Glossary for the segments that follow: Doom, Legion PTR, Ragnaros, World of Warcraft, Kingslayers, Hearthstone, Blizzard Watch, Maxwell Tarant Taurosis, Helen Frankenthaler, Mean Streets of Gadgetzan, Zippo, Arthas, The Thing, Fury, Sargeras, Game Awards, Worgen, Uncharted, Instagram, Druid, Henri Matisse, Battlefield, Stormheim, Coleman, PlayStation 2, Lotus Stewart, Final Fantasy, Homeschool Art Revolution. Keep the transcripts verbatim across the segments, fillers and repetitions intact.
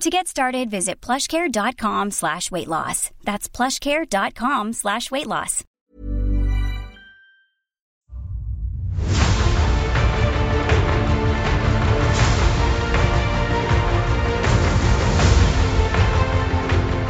To get started, visit plushcare.com slash weight loss. That's plushcare.com slash weight loss.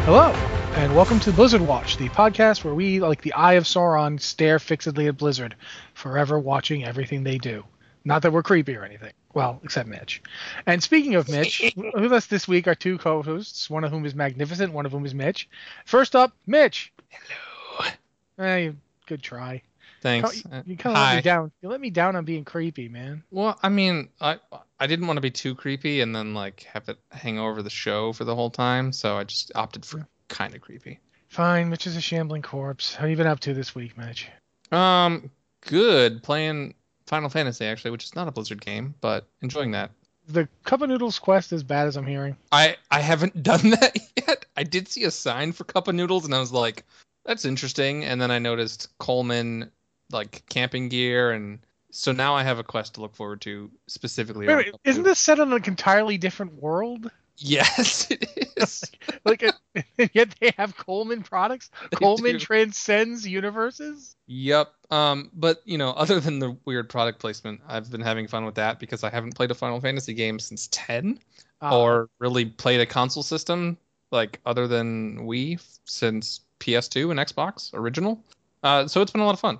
Hello, and welcome to Blizzard Watch, the podcast where we, like the Eye of Sauron, stare fixedly at Blizzard, forever watching everything they do. Not that we're creepy or anything. Well, except Mitch. And speaking of Mitch, with us this week are two co-hosts, one of whom is magnificent, one of whom is Mitch. First up, Mitch. Hello. Hey, good try. Thanks. You, you kind of let me down. You let me down on being creepy, man. Well, I mean, I I didn't want to be too creepy and then like have it hang over the show for the whole time, so I just opted for kind of creepy. Fine. Mitch is a shambling corpse. How have you been up to this week, Mitch? Um, good. Playing Final Fantasy, actually, which is not a Blizzard game, but enjoying that. The Cup of Noodles quest is bad as I'm hearing. I, I haven't done that yet. I did see a sign for Cup of Noodles, and I was like, that's interesting. And then I noticed Coleman, like, camping gear, and so now I have a quest to look forward to specifically. Wait, wait, isn't this set in an entirely different world? Yes, it is. like, like a, yet they have Coleman products. They Coleman do. Transcends universes. Yep. Um, but you know, other than the weird product placement, I've been having fun with that because I haven't played a Final Fantasy game since ten, uh, or really played a console system like other than Wii since P S two and Xbox original. Uh, so it's been a lot of fun.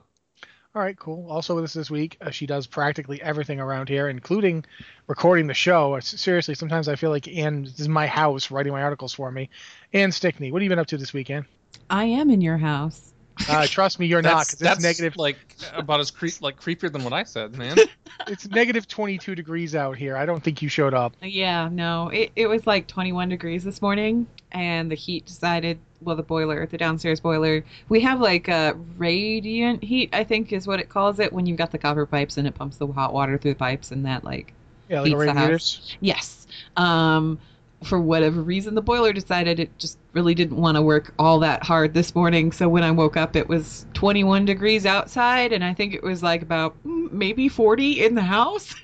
All right, cool. Also with us this week, uh, she does practically everything around here, including recording the show. Seriously, sometimes I feel like Ann is in my house writing my articles for me. Ann Stickney, what have you been up to this week, Ann? I am in your house. Uh, trust me, you're that's, not. Cause that's it's negative, like about as cre- like creepier than what I said, man. It's negative twenty-two degrees out here. I don't think you showed up. Yeah, no. It it was like twenty-one degrees this morning, and the heat decided. Well, the boiler, the downstairs boiler. We have like a radiant heat, I think, is what it calls it when you've got the copper pipes and it pumps the hot water through the pipes and that like yeah, like heats the house. Yes. Um, for whatever reason, the boiler decided it just really didn't want to work all that hard this morning. So when I woke up, it was twenty-one degrees outside, and I think it was like about maybe forty in the house.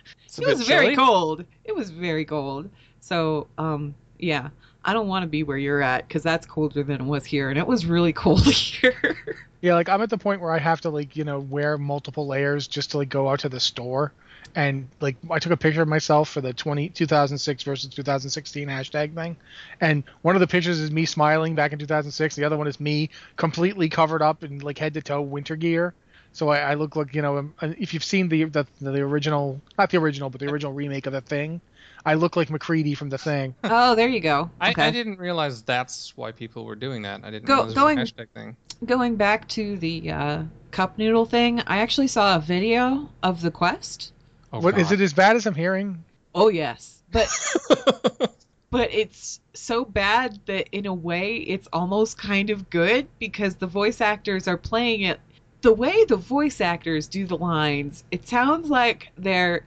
It was chilly. Very cold. It was very cold. So um, yeah. I don't want to be where you're at because that's colder than it was here. And it was really cold here. Yeah, like I'm at the point where I have to like, you know, wear multiple layers just to like go out to the store. And like I took a picture of myself for the twenty, two thousand six versus two thousand sixteen hashtag thing. And one of the pictures is me smiling back in two thousand six. The other one is me completely covered up in like head to toe winter gear. So I, I look like, you know, if you've seen the, the the original, not the original, but the original remake of The Thing, I look like MacReady from The Thing. Oh, there you go. Okay. I, I didn't realize that's why people were doing that. I didn't go, realize going, it was a hashtag thing. Going back to the uh, cup noodle thing, I actually saw a video of the quest. Oh, what, is it as bad as I'm hearing? Oh, yes. But but it's so bad that in a way it's almost kind of good because the voice actors are playing it. The way the voice actors do the lines, it sounds like they're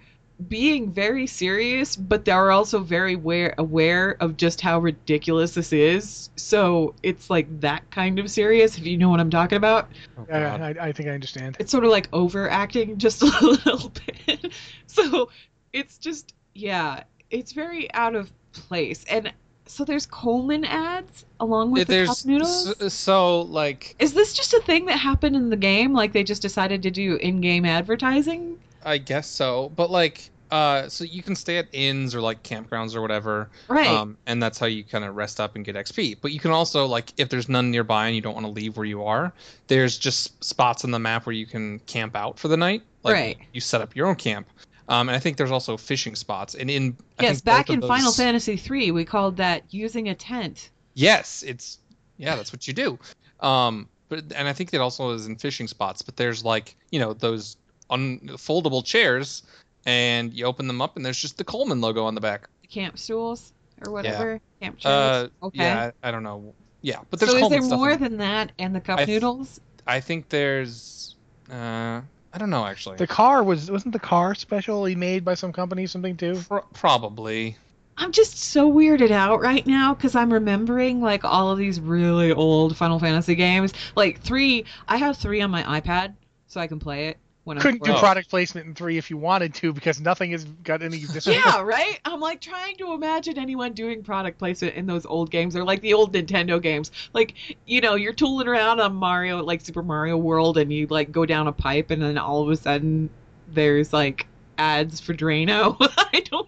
being very serious, but they're also very aware, aware of just how ridiculous this is. So it's like that kind of serious, if you know what I'm talking about. Oh, uh, I, I think I understand. It's sort of like overacting just a little bit. So it's just, yeah, it's very out of place. And so there's Coleman ads along with there's, the Cup Noodles? So, so, like... Is this just a thing that happened in the game? Like, they just decided to do in-game advertising? I guess so. But, like, uh, so you can stay at inns or, like, campgrounds or whatever. Right. Um, and that's how you kind of rest up and get X P. But you can also, like, if there's none nearby and you don't want to leave where you are, there's just spots on the map where you can camp out for the night. Like, right. You set up your own camp. Um, and I think there's also fishing spots. And in I yes, think back in those... Final Fantasy three, we called that using a tent. Yes, it's yeah, that's what you do. Um, but and I think it also is in fishing spots. But there's like you know those unfoldable chairs, and you open them up, and there's just the Coleman logo on the back. Camp stools or whatever. Yeah. Camp chairs. Uh, okay. Yeah, I, I don't know. Yeah, but there's so Coleman is there stuff more than that, and the cup I th- noodles. I think there's. Uh, I don't know, actually. The car was... Wasn't the car specially made by some company something, too? Pro- probably. I'm just so weirded out right now because I'm remembering, like, all of these really old Final Fantasy games. Like, three... I have three on my iPad, so I can play it. When Couldn't I'm do product placement in three if you wanted to because nothing has got any... yeah, right? I'm, like, trying to imagine anyone doing product placement in those old games. Or, like, the old Nintendo games. Like, you know, you're tooling around on Mario, like, Super Mario World, and you, like, go down a pipe, and then all of a sudden there's, like, ads for Drano. I don't know.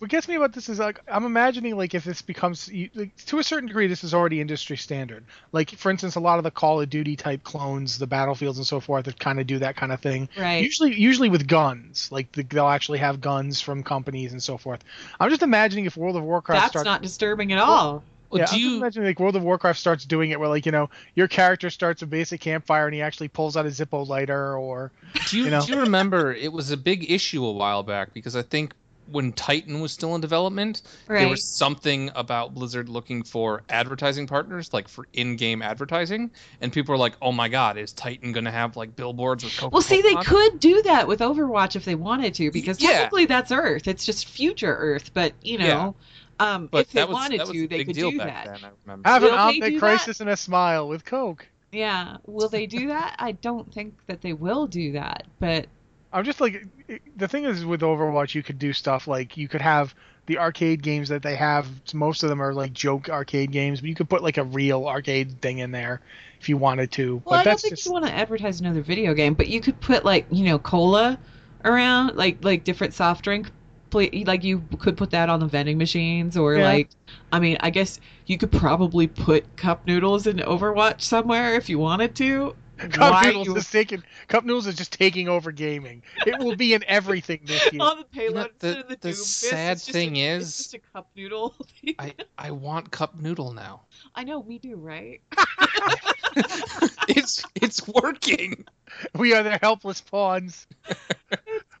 What gets me about this is, like, I'm imagining, like, if this becomes... Like, to a certain degree, this is already industry standard. Like, for instance, a lot of the Call of Duty-type clones, the Battlefields and so forth, that kind of do that kind of thing. Right. Usually usually with guns. Like, the, they'll actually have guns from companies and so forth. I'm just imagining if World of Warcraft That's starts... That's not disturbing at all. Well, yeah, do I'm you... just imagining, like, World of Warcraft starts doing it where, like, you know, your character starts a basic campfire and he actually pulls out a Zippo lighter or, do you, you know... Do you remember, it was a big issue a while back because I think... when Titan was still in development, right. There was something about Blizzard looking for advertising partners, like for in-game advertising, and people were like, oh my god, is Titan going to have like billboards with Coca-Cola? Well, see, they could do that with Overwatch if they wanted to, because yeah. Technically that's Earth. It's just future Earth, but, you know, yeah. um, but if they was, wanted to, they could do that. Then, I remember. Have an optic crisis and a smile with Coke. Yeah. Will they do that? I don't think that they will do that, but... I'm just like, the thing is with Overwatch, you could do stuff like you could have the arcade games that they have. Most of them are like joke arcade games, but you could put like a real arcade thing in there if you wanted to. Well, but I that's don't think just... you want to advertise another video game, but you could put like, you know, cola around, like like different soft drink. Like you could put that on the vending machines or yeah. like, I mean, I guess you could probably put cup noodles in Overwatch somewhere if you wanted to. Cup Why Noodles you... is taking. Cup Noodles is just taking over gaming. It will be in everything this year. On the payload, you know, the, the, the Doom sad fist, thing a, is, it's just a cup noodle. I, I want cup noodle now. I know we do, right? it's it's working. We are the helpless pawns.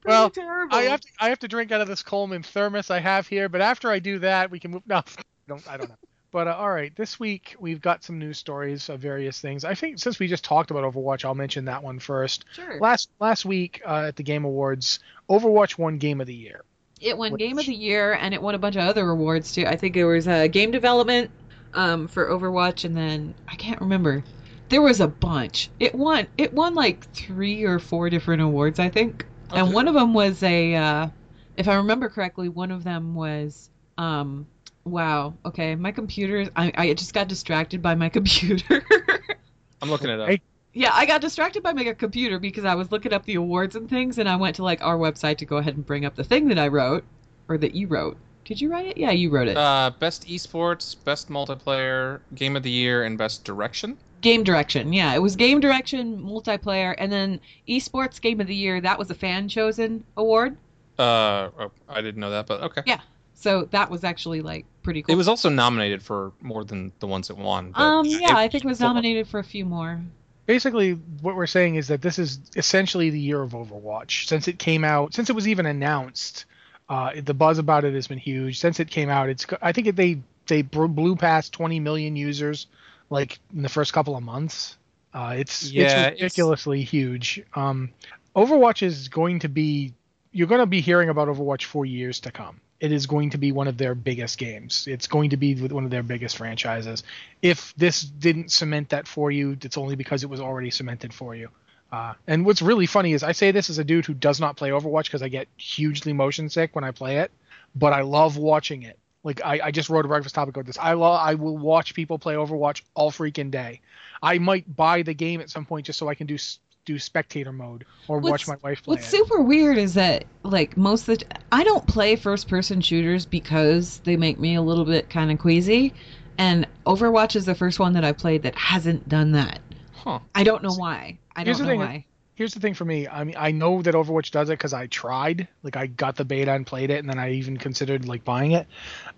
Well, terrible. I have to I have to drink out of this Coleman thermos I have here, but after I do that, we can move. No, I don't. I don't know. But, uh, all right, this week we've got some news stories of various things. I think since we just talked about Overwatch, I'll mention that one first. Sure. Last last week uh, at the Game Awards, Overwatch won Game of the Year. It won which... Game of the Year, and it won a bunch of other awards, too. I think there was uh, game development um, for Overwatch, and then I can't remember. There was a bunch. It won, it won like, three or four different awards, I think. Okay. And one of them was a, uh, if I remember correctly, one of them was... Um, Wow. Okay. My computer. I, I just got distracted by my computer. I'm looking it up. I, yeah, I got distracted by my computer because I was looking up the awards and things, and I went to like our website to go ahead and bring up the thing that I wrote, or that you wrote. Did you write it? Yeah, you wrote it. Uh, best esports, best multiplayer, game of the year, and best direction. Game direction. Yeah, it was game direction, multiplayer, and then esports game of the year. That was a fan chosen award. Uh, oh, I didn't know that, but okay. Yeah. So that was actually, like, pretty cool. It was also nominated for more than the ones it won. But um, yeah, it, I think it was nominated for a few more. Basically, what we're saying is that this is essentially the year of Overwatch. Since it came out, since it was even announced, uh, the buzz about it has been huge. Since it came out, it's I think it, they, they blew past twenty million users, like, in the first couple of months. Uh, it's, yeah, it's ridiculously it's... huge. Um, Overwatch is going to be... you're going to be hearing about Overwatch for years to come. It is going to be one of their biggest games. It's going to be one of their biggest franchises. If this didn't cement that for you, it's only because it was already cemented for you. Uh, and what's really funny is I say this as a dude who does not play Overwatch because I get hugely motion sick when I play it, but I love watching it. Like, I, I just wrote a breakfast topic about this. I lo- I will watch people play Overwatch all freaking day. I might buy the game at some point just so I can do do spectator mode or what's, watch my wife play What's it. super weird is that, like, most of the... T- I don't play first-person shooters because they make me a little bit kind of queasy, and Overwatch is the first one that I played that hasn't done that. Huh. I don't know why. I don't know why. Here's the thing for me. I mean, I know that Overwatch does it because I tried. Like, I got the beta and played it, and then I even considered, like, buying it.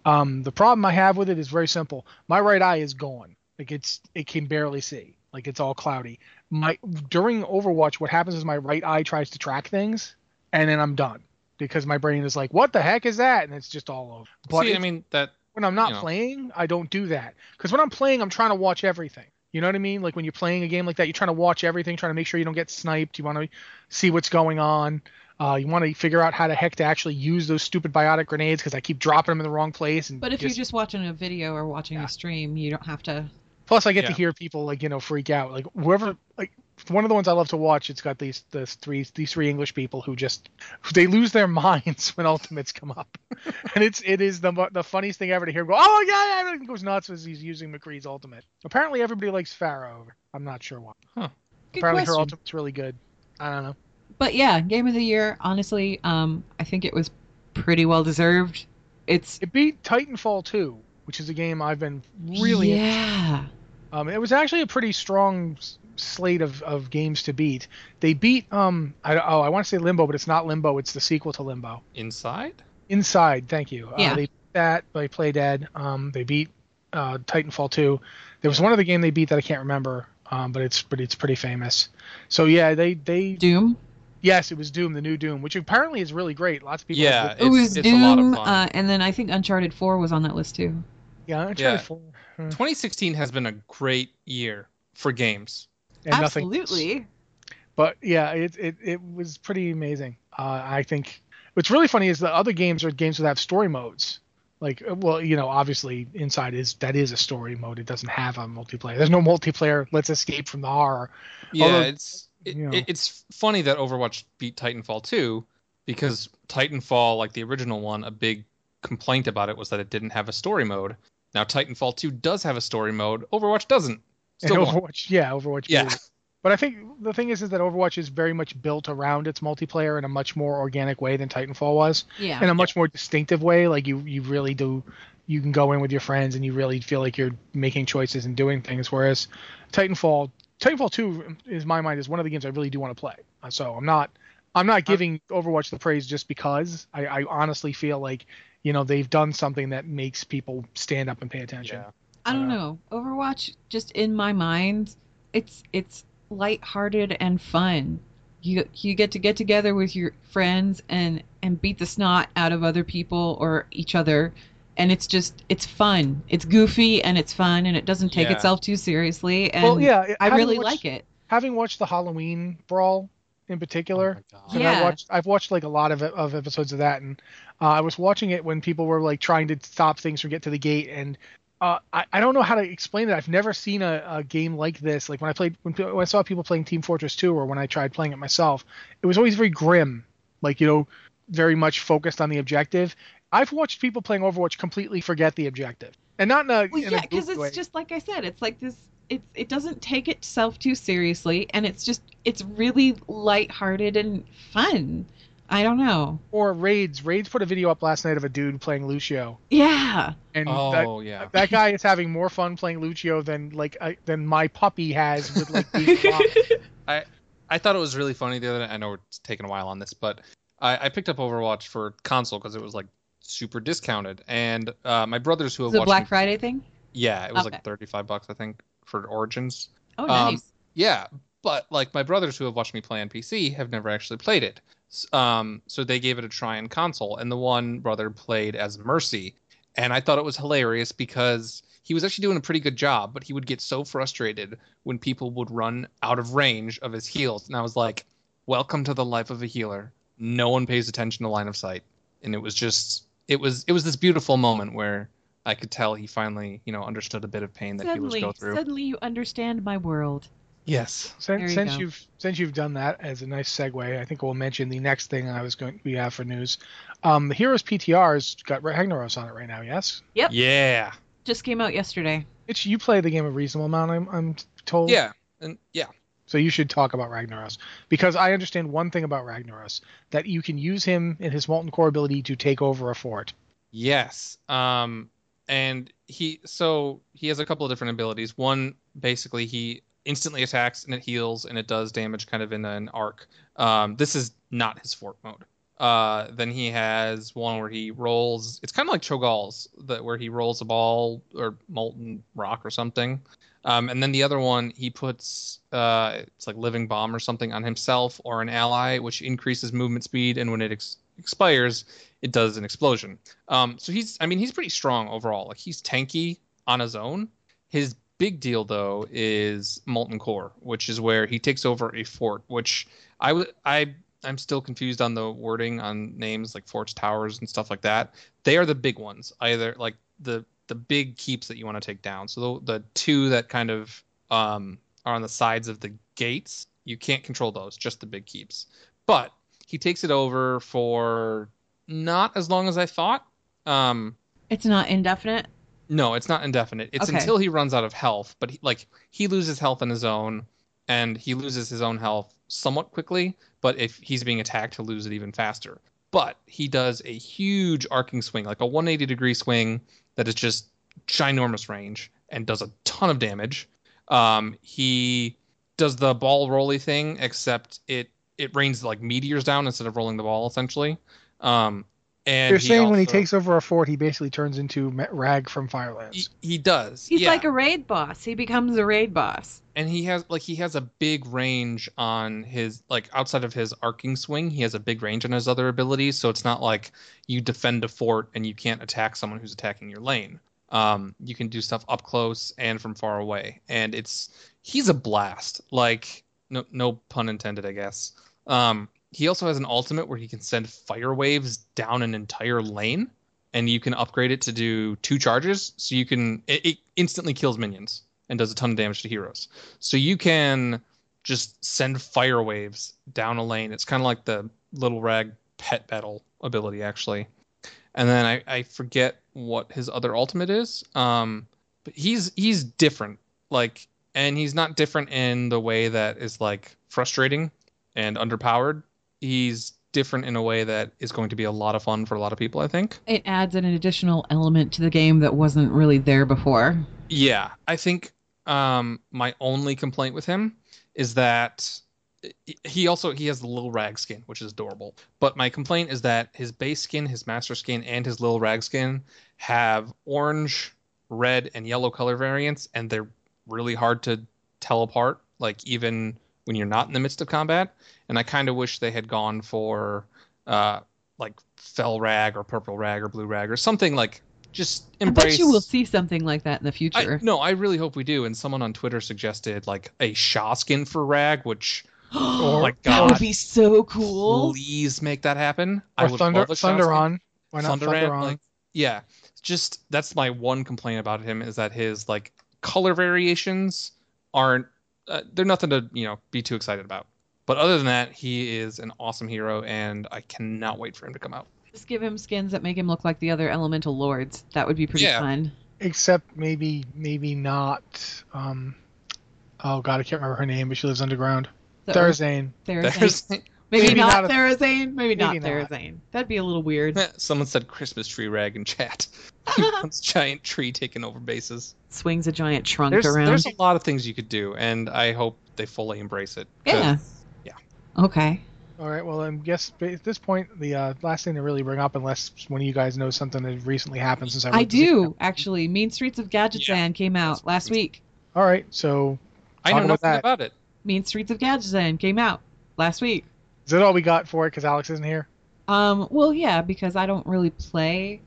Um, the problem I have with it is very simple. My right eye is gone. Like, it's it can barely see. Like, it's all cloudy. My During Overwatch, what happens is my right eye tries to track things, and then I'm done. Because my brain is like, what the heck is that? And it's just all over. But See, I mean, that... When I'm not you know. playing, I don't do that. Because when I'm playing, I'm trying to watch everything. You know what I mean? Like, when you're playing a game like that, you're trying to watch everything, trying to make sure you don't get sniped. You want to see what's going on. Uh, you want to figure out how the heck to actually use those stupid biotic grenades because I keep dropping them in the wrong place. And but if just... you're just watching a video or watching yeah. a stream, you don't have to. Plus, I get yeah. to hear people, like, you know, freak out. Like, whoever, like, one of the ones I love to watch, it's got these these three these three English people who just they lose their minds when ultimates come up, and it's it is the the funniest thing ever to hear go, oh yeah, yeah, everything goes nuts as he's using McCree's ultimate. Apparently everybody likes Pharaoh. I'm not sure why. Huh. Good Apparently question. Her ultimate's really good. I don't know. But yeah, game of the year. Honestly, um, I think it was pretty well deserved. It's it beat Titanfall two, which is a game I've been really yeah. into. Um, it was actually a pretty strong slate of, of games to beat. They beat um I, oh I want to say Limbo, but it's not Limbo. It's the sequel to Limbo. Inside. Inside. Thank you. Yeah. Uh, they beat that. They play Dead. Um, they beat uh, Titanfall two. There was one other game they beat that I can't remember. Um, but it's but it's pretty famous. So yeah, they they Doom. Yes, it was Doom, the new Doom, which apparently is really great. Lots of people. Yeah, it's, it was it's Doom, a lot of fun. Uh, and then I think Uncharted four was on that list too. Yeah, Uncharted yeah. four. Hmm. twenty sixteen has been a great year for games. And Absolutely. Nothing but yeah, it, it it was pretty amazing. Uh, I think what's really funny is the other games are games that have story modes. Like, well, you know, obviously Inside is that is a story mode. It doesn't have a multiplayer. There's no multiplayer. Let's escape from the horror. Yeah, Although, it's it, you know. it's funny that Overwatch beat Titanfall two because Titanfall, like the original one, a big complaint about it was that it didn't have a story mode. Now Titanfall two does have a story mode. Overwatch doesn't. Still and Overwatch, won. yeah, Overwatch. Yeah. Really. But I think the thing is, is that Overwatch is very much built around its multiplayer in a much more organic way than Titanfall was. Yeah. In a much yeah. more distinctive way. Like you, you really do, you can go in with your friends and you really feel like you're making choices and doing things. Whereas Titanfall, Titanfall two, in my mind, is one of the games I really do want to play. So I'm not, I'm not giving uh, Overwatch the praise just because. I, I honestly feel like, you know, they've done something that makes people stand up and pay attention. Yeah. I don't know. Overwatch, just in my mind, it's it's lighthearted and fun. You you get to get together with your friends and, and beat the snot out of other people or each other, and it's just it's fun. It's goofy and it's fun and it doesn't take yeah. itself too seriously. And well, yeah, it, I really watched, like it. Having watched the Halloween Brawl in particular, oh yeah. I watched, I've watched like a lot of of episodes of that, and uh, I was watching it when people were like trying to stop things from getting to the gate and. Uh, I, I don't know how to explain it. I've never seen a, a game like this. Like when I played, when, when I saw people playing Team Fortress two, or when I tried playing it myself, it was always very grim. Like, you know, very much focused on the objective. I've watched people playing Overwatch completely forget the objective, and not in a well, in yeah, because it's way. Just like I said, it's like this. It it doesn't take itself too seriously, and it's just it's really lighthearted and fun. I don't know. Or Raids. Raids put a video up last night of a dude playing Lucio. Yeah. And oh, that, yeah. that guy is having more fun playing Lucio than like I, than my puppy has with like. I I thought it was really funny the other night. I know it's taken a while on this, but I, I picked up Overwatch for console because it was like super discounted, and uh, my brothers who have watched the Black Friday thing. Yeah, it was okay. like thirty-five bucks I think for Origins. Oh, nice. Um, yeah, but like my brothers who have watched me play on P C have never actually played it. Um, so they gave it a try in console, and the one brother played as Mercy, and I thought it was hilarious because he was actually doing a pretty good job, but he would get so frustrated when people would run out of range of his heals, and I was like, welcome to the life of a healer. no one pays attention to line of sight. And it was just, it was, it was this beautiful moment where I could tell he finally, you know, understood a bit of pain that suddenly, healers go through. Suddenly you understand my world. Yes. Since, you since you've since you've done that as a nice segue, I think we'll mention the next thing I was going we have for news. Um, the Heroes P T R's got Ragnaros on it right now. Yes. Yep. Yeah. Just came out yesterday. It's you play the game a reasonable amount. I'm I'm told. Yeah. And yeah. So you should talk about Ragnaros, because I understand one thing about Ragnaros, that you can use him in his Molten Core ability to take over a fort. Yes. Um. And he so he has a couple of different abilities. One, basically he instantly attacks and it heals and it does damage kind of in an arc. Um, this is not his fort mode. Uh, then he has one where he rolls. It's kind of like Cho'Gall's, that where he rolls a ball or molten rock or something. Um, and then the other one, he puts uh, it's like living bomb or something on himself or an ally, which increases movement speed. And when it ex- expires, it does an explosion. Um, so he's I mean, he's pretty strong overall. Like, he's tanky on his own. His big deal, though, is Molten Core, which is where he takes over a fort, which I w- I, I'm still confused on the wording on names like forts, towers, and stuff like that. They are the big ones, either like the, the big keeps that you want to take down. So the, the two that kind of um, are on the sides of the gates, you can't control those, just the big keeps. But he takes it over for not as long as I thought. Um, it's not indefinite? No, it's not indefinite. It's okay. Until he runs out of health, but he, like he loses health on his own, and he loses his own health somewhat quickly, but if he's being attacked, he'll lose it even faster. But he does a huge arcing swing, like a one hundred eighty degree swing that is just ginormous range and does a ton of damage. Um, he does the ball rolly thing, except it, it rains like meteors down instead of rolling the ball, essentially. Um, And You're saying also, when he takes over a fort, he basically turns into Rag from Firelands. He, he does. He's yeah. like a raid boss. He becomes a raid boss. And he has like he has a big range on his, like outside of his arcing swing, he has a big range on his other abilities. So it's not like you defend a fort and you can't attack someone who's attacking your lane. Um, you can do stuff up close and from far away. And it's he's a blast. Like no no pun intended, I guess. Um He also has an ultimate where he can send fire waves down an entire lane, and you can upgrade it to do two charges. So you can, it, it instantly kills minions and does a ton of damage to heroes. So you can just send fire waves down a lane. It's kind of like the Little Rag pet battle ability, actually. And then I, I forget what his other ultimate is. Um, but he's, he's different. Like, and he's not different in the way that is like frustrating and underpowered. He's different in a way that is going to be a lot of fun for a lot of people, I think. It adds an additional element to the game that wasn't really there before. Yeah, I think um, my only complaint with him is that he also he has the Little Rag skin, which is adorable. But my complaint is that his base skin, his master skin, and his Little Rag skin have orange, red, and yellow color variants, and they're really hard to tell apart, like even when you're not in the midst of combat. And I kind of wish they had gone for uh, like Fel Rag or Purple Rag or Blue Rag or something, like just embrace. I bet you will see something like that in the future. I, no, I really hope we do. And someone on Twitter suggested like a Shaw skin for Rag, which oh my god, that would be so cool. Please make that happen. Or I would Thunder, love a Thunderon. Why not Thunderon? Thunderon. Like, yeah, just that's my one complaint about him, is that his like color variations aren't. Uh, they're nothing to, you know, be too excited about. But other than that, he is an awesome hero, and I cannot wait for him to come out. Just give him skins that make him look like the other elemental lords. That would be pretty yeah. fun. Except maybe maybe not. Um, oh, God, I can't remember her name, but she lives underground. So, Therizane. Therizane. Therizane. Maybe, maybe not Therizane. Maybe, maybe not Therizane. That'd be a little weird. Someone said Christmas tree Rag in chat. Giant tree taking over bases. Swings a giant trunk there's, around. There's a lot of things you could do, and I hope they fully embrace it. Yeah. Yeah. Okay. All right. Well, I guess at this point, the uh, last thing to really bring up, unless one of you guys knows something that recently happened since I I do, actually. Mean Streets of Gadgetzan yeah. came out That's last week. All right. So I know nothing that. about it. Mean Streets of Gadgetzan came out last week. Is that all we got for it because Alex isn't here? Um, well, yeah, because I don't really play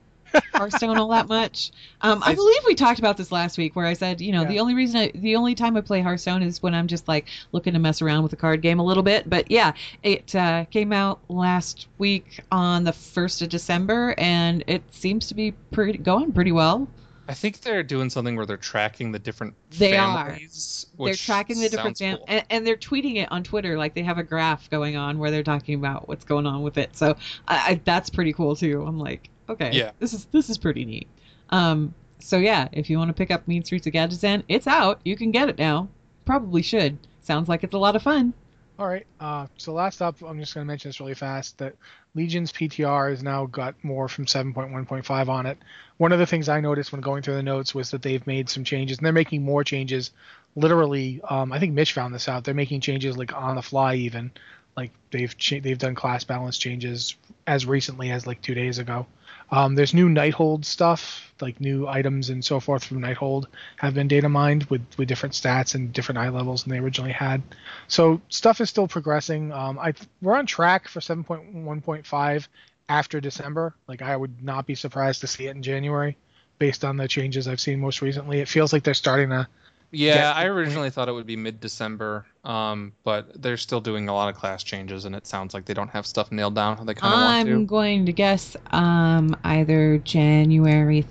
Hearthstone all that much. Um, I believe we talked about this last week, where I said, you know, yeah. the only reason, I, the only time I play Hearthstone is when I'm just like looking to mess around with a card game a little bit. But yeah, it uh, came out last week on the first of December, and it seems to be pretty going pretty well. I think they're doing something where they're tracking the different they families. They are. They're tracking the different families. Cool. And, and they're tweeting it on Twitter. Like, they have a graph going on where they're talking about what's going on with it. So I, I, that's pretty cool, too. I'm like, okay, yeah. this is this is pretty neat. Um, so, yeah, if you want to pick up Mean Streets of Gadgetzan, it's out. You can get it now. Probably should. Sounds like it's a lot of fun. All right. Uh, so last up, I'm just going to mention this really fast, that Legion's P T R has now got more from seven point one point five on it. One of the things I noticed when going through the notes was that they've made some changes, and they're making more changes. Literally, um, I think Mitch found this out. They're making changes like on the fly, even like they've cha- they've done class balance changes as recently as like two days ago. Um, there's new Nighthold stuff, like new items and so forth from Nighthold have been data mined with, with different stats and different eye levels than they originally had. So stuff is still progressing. Um, I we're on track for seven point one point five after December. Like, I would not be surprised to see it in January based on the changes I've seen most recently. It feels like they're starting to... Yeah, I originally thought it would be mid-December, um, but they're still doing a lot of class changes, and it sounds like they don't have stuff nailed down. They kind of want to. I'm going to guess um, either January...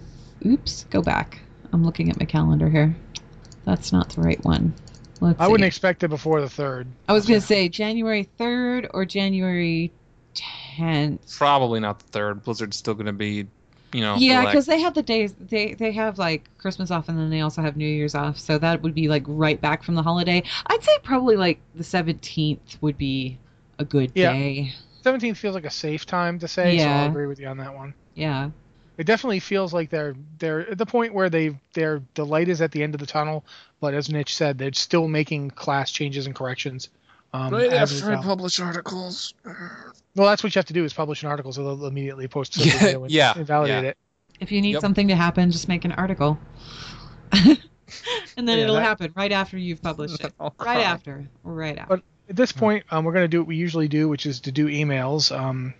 Th- Oops, go back. I'm looking at my calendar here. That's not the right one. Let's I see. Wouldn't expect it before the third. I was going to say January third or January tenth. Probably not the third. Blizzard's still going to be... You know, yeah, because they have the days, they, they have like Christmas off, and then they also have New Year's off. So that would be like right back from the holiday. I'd say probably like the seventeenth would be a good yeah. day. seventeenth feels like a safe time to say, yeah. so I'll agree with you on that one. Yeah. It definitely feels like they're they're at the point where they they're the light is at the end of the tunnel, but as Mitch said, they're still making class changes and corrections. Um, right after I publish articles. Well, that's what you have to do, is publish an article, so they'll immediately post to the yeah, video and, yeah, and validate yeah. it. If you need yep. something to happen, just make an article. And then yeah, it'll that, happen right after you've published it. Right cry. after. Right after. But at this point, um, we're going to do what we usually do, which is to do emails. Um,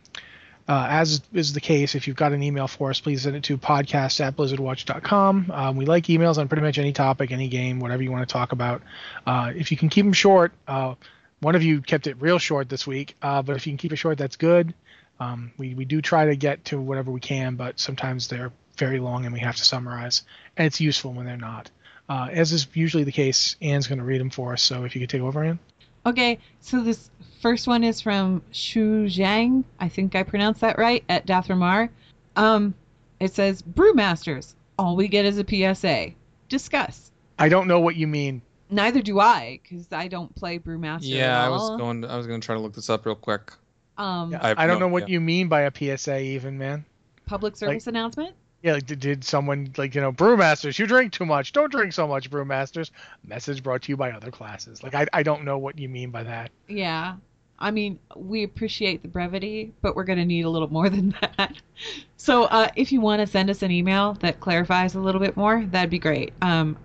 uh, as is the case, if you've got an email for us, please send it to podcast at blizzard watch dot com. Um, we like emails on pretty much any topic, any game, whatever you want to talk about. Uh, if you can keep them short... Uh, One of you kept it real short this week, uh, but if you can keep it short, that's good. Um, we, we do try to get to whatever we can, but sometimes they're very long and we have to summarize, and it's useful when they're not. Uh, as is usually the case, Anne's going to read them for us, so if you could take over, Anne. Okay, so this first one is from Xu Zhang, I think I pronounced that right, at Dathramar. Um, it says, Brewmasters, all we get is a P S A. Discuss. I don't know what you mean. Neither do I, because I don't play Brewmaster yeah, at all. Yeah, I was going. To, I was going to try to look this up real quick. Um, yeah, I, I don't no, know what yeah. you mean by a P S A, even, man. Public service like, announcement. Yeah, like, did, did someone like you know, Brewmasters? You drink too much. Don't drink so much, Brewmasters. Message brought to you by other classes. Like, I, I don't know what you mean by that. Yeah, I mean, we appreciate the brevity, but we're going to need a little more than that. So, uh, if you want to send us an email that clarifies a little bit more, that'd be great. Um.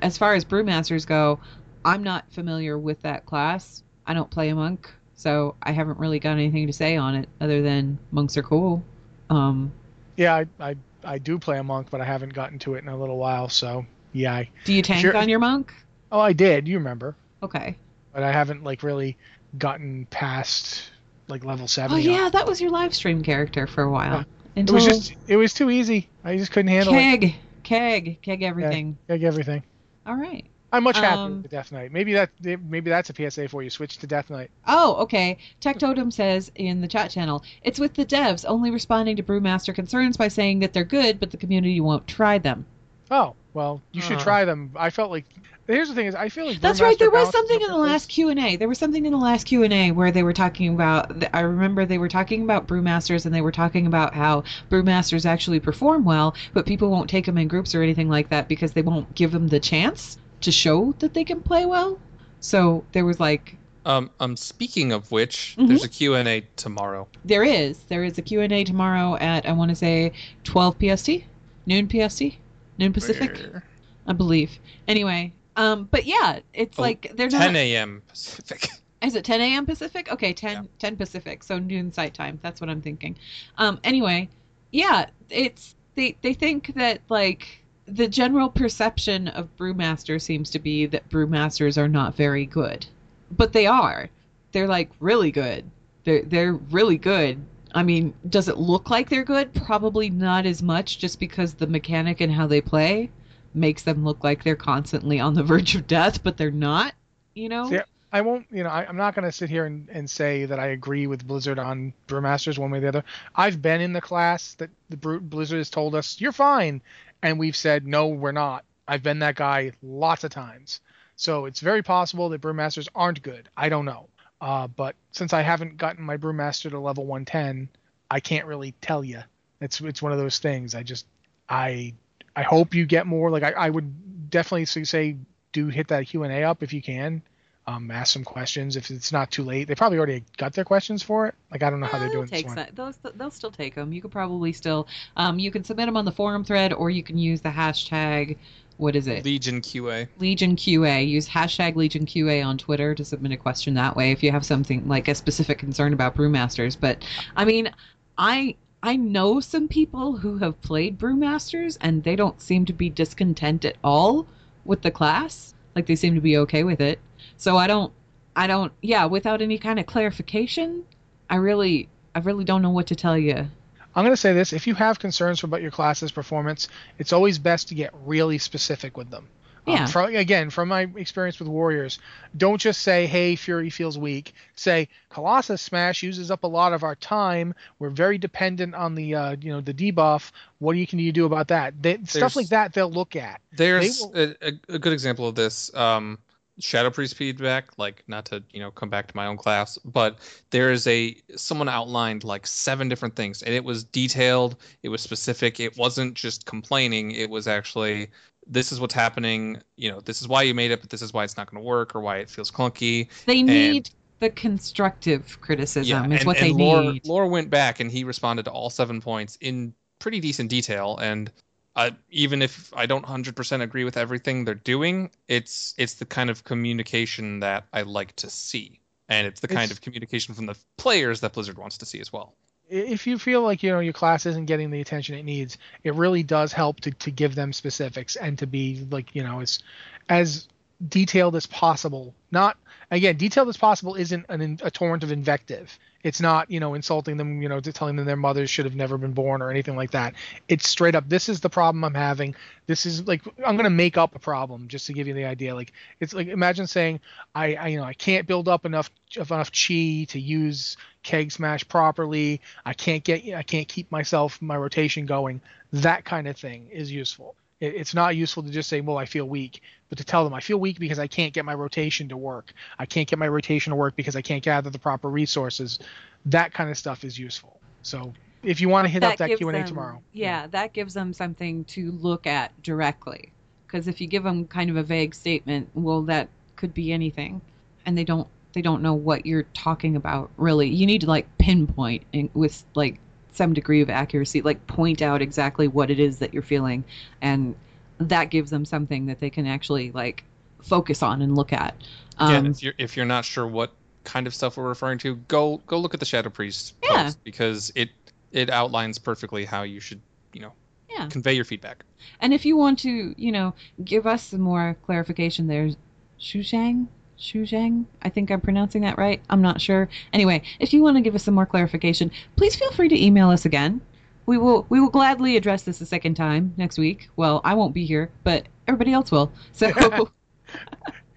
As far as Brewmasters go, I'm not familiar with that class. I don't play a monk, so I haven't really got anything to say on it other than monks are cool. Um, yeah, I, I I do play a monk, but I haven't gotten to it in a little while, so yeah. I, do you tank on your monk? Oh, I did. You remember. Okay. But I haven't like really gotten past like level seven. Oh, yeah, that was your live stream character for a while. Yeah. Until... It was just it was too easy. I just couldn't handle Keg. it. Keg. Keg. Keg everything. Yeah, keg everything. All right. I'm much happier um, with Death Knight. Maybe that maybe that's a P S A for you. Switch to Death Knight. Oh, okay. Tech Totem says in the chat channel, it's with the devs only responding to Brewmaster concerns by saying that they're good, but the community won't try them. Oh, well, you uh. should try them. I felt like here's the thing is I feel like Brewmaster That's right. There was something in the last Q and A. There was something in the last Q and A where they were talking about I remember they were talking about Brewmasters, and they were talking about how Brewmasters actually perform well, but people won't take them in groups or anything like that because they won't give them the chance to show that they can play well. So there was like um um speaking of which, mm-hmm. there's a Q and A tomorrow. There is. There is a Q and A tomorrow at I want to say twelve P S T, noon P S T, noon Pacific, Where? I believe. Anyway, um but yeah, it's oh, like they're not ten a.m. Pacific. Is it ten a.m. Pacific? Okay, ten yeah. ten Pacific, so noon site time. That's what I'm thinking. Um anyway, yeah, it's they they think that, like, the general perception of Brewmaster seems to be that Brewmasters are not very good. But they are. They're, like, really good. They're, they're really good. I mean, does it look like they're good? Probably not as much, just because the mechanic and how they play makes them look like they're constantly on the verge of death, but they're not, you know? Yeah, I won't, you know, I, I'm not going to sit here and, and say that I agree with Blizzard on Brewmasters one way or the other. I've been in the class that the Blizzard has told us, you're fine. And we've said, no, we're not. I've been that guy lots of times. So it's very possible that Brewmasters aren't good. I don't know. Uh, but since I haven't gotten my Brewmaster to level one ten, I can't really tell you. It's it's one of those things. I just, I I hope you get more. Like, I, I would definitely say do hit that Q and A up if you can. Um, ask some questions if it's not too late. They probably already got their questions for it. Like, I don't know no, how they're doing this one. That. They'll, they'll still take them. You could probably still, um, you can submit them on the forum thread, or you can use the hashtag... What is it? Legion Q A. Legion Q A. Use hashtag Legion Q A on Twitter to submit a question that way if you have something like a specific concern about Brewmasters. But I mean, I I know some people who have played Brewmasters and they don't seem to be discontent at all with the class. Like, they seem to be okay with it. So I don't I don't yeah, without any kind of clarification, I really I really don't know what to tell you. I'm going to say this. If you have concerns about your class's performance, it's always best to get really specific with them. Yeah. Um, from, again, from my experience with Warriors, don't just say, hey, Fury feels weak. Say, Colossus Smash uses up a lot of our time. We're very dependent on the uh, you know, the debuff. What do you, can you do about that? They, stuff like that they'll look at. There's will... a, a good example of this. Um, Shadow Priest feedback, like, not to, you know, come back to my own class, but there is a someone outlined like seven different things, and it was detailed, it was specific, it wasn't just complaining, it was actually, this is what's happening, you know, this is why you made it, but this is why it's not going to work, or why it feels clunky. They need and, the constructive criticism yeah, is and, what and they Lore, need. Lore went back and he responded to all seven points in pretty decent detail, and Uh, even if I don't one hundred percent agree with everything they're doing, it's it's the kind of communication that I like to see. And it's the kind it's, of communication from the players that Blizzard wants to see as well. If you feel like, you know, your class isn't getting the attention it needs, it really does help to, to give them specifics and to be, like, you know, as, as detailed as possible. Not, again, detailed as possible isn't an, a torrent of invective. It's not, you know, insulting them, you know, to telling them their mothers should have never been born or anything like that. It's straight up, this is the problem I'm having. This is, like, I'm going to make up a problem just to give you the idea. Like, it's like, imagine saying, I, I you know, I can't build up enough enough chi to use Keg Smash properly. I can't get, I can't keep myself, my rotation going. That kind of thing is useful. It's not useful to just say, well, I feel weak, but to tell them I feel weak because I can't get my rotation to work. I can't get my rotation to work because I can't gather the proper resources. That kind of stuff is useful. So if you want to hit that up that Q and A them, tomorrow. Yeah, yeah, that gives them something to look at directly. Because if you give them kind of a vague statement, well, that could be anything. And they don't they don't know what you're talking about, really. You need to, like, pinpoint in, with, like, some degree of accuracy, like, point out exactly what it is that you're feeling, and that gives them something that they can actually, like, focus on and look at. Um, yeah, and if you're if you're not sure what kind of stuff we're referring to, go go look at the Shadow Priest yeah. post, because it it outlines perfectly how you should, you know, yeah. convey your feedback. And if you want to, you know, give us some more clarification, there's Shushang. Shuzhang, I think I'm pronouncing that right. I'm not sure. Anyway, if you want to give us some more clarification, please feel free to email us again. We will we will gladly address this a second time next week. Well, I won't be here, but everybody else will. So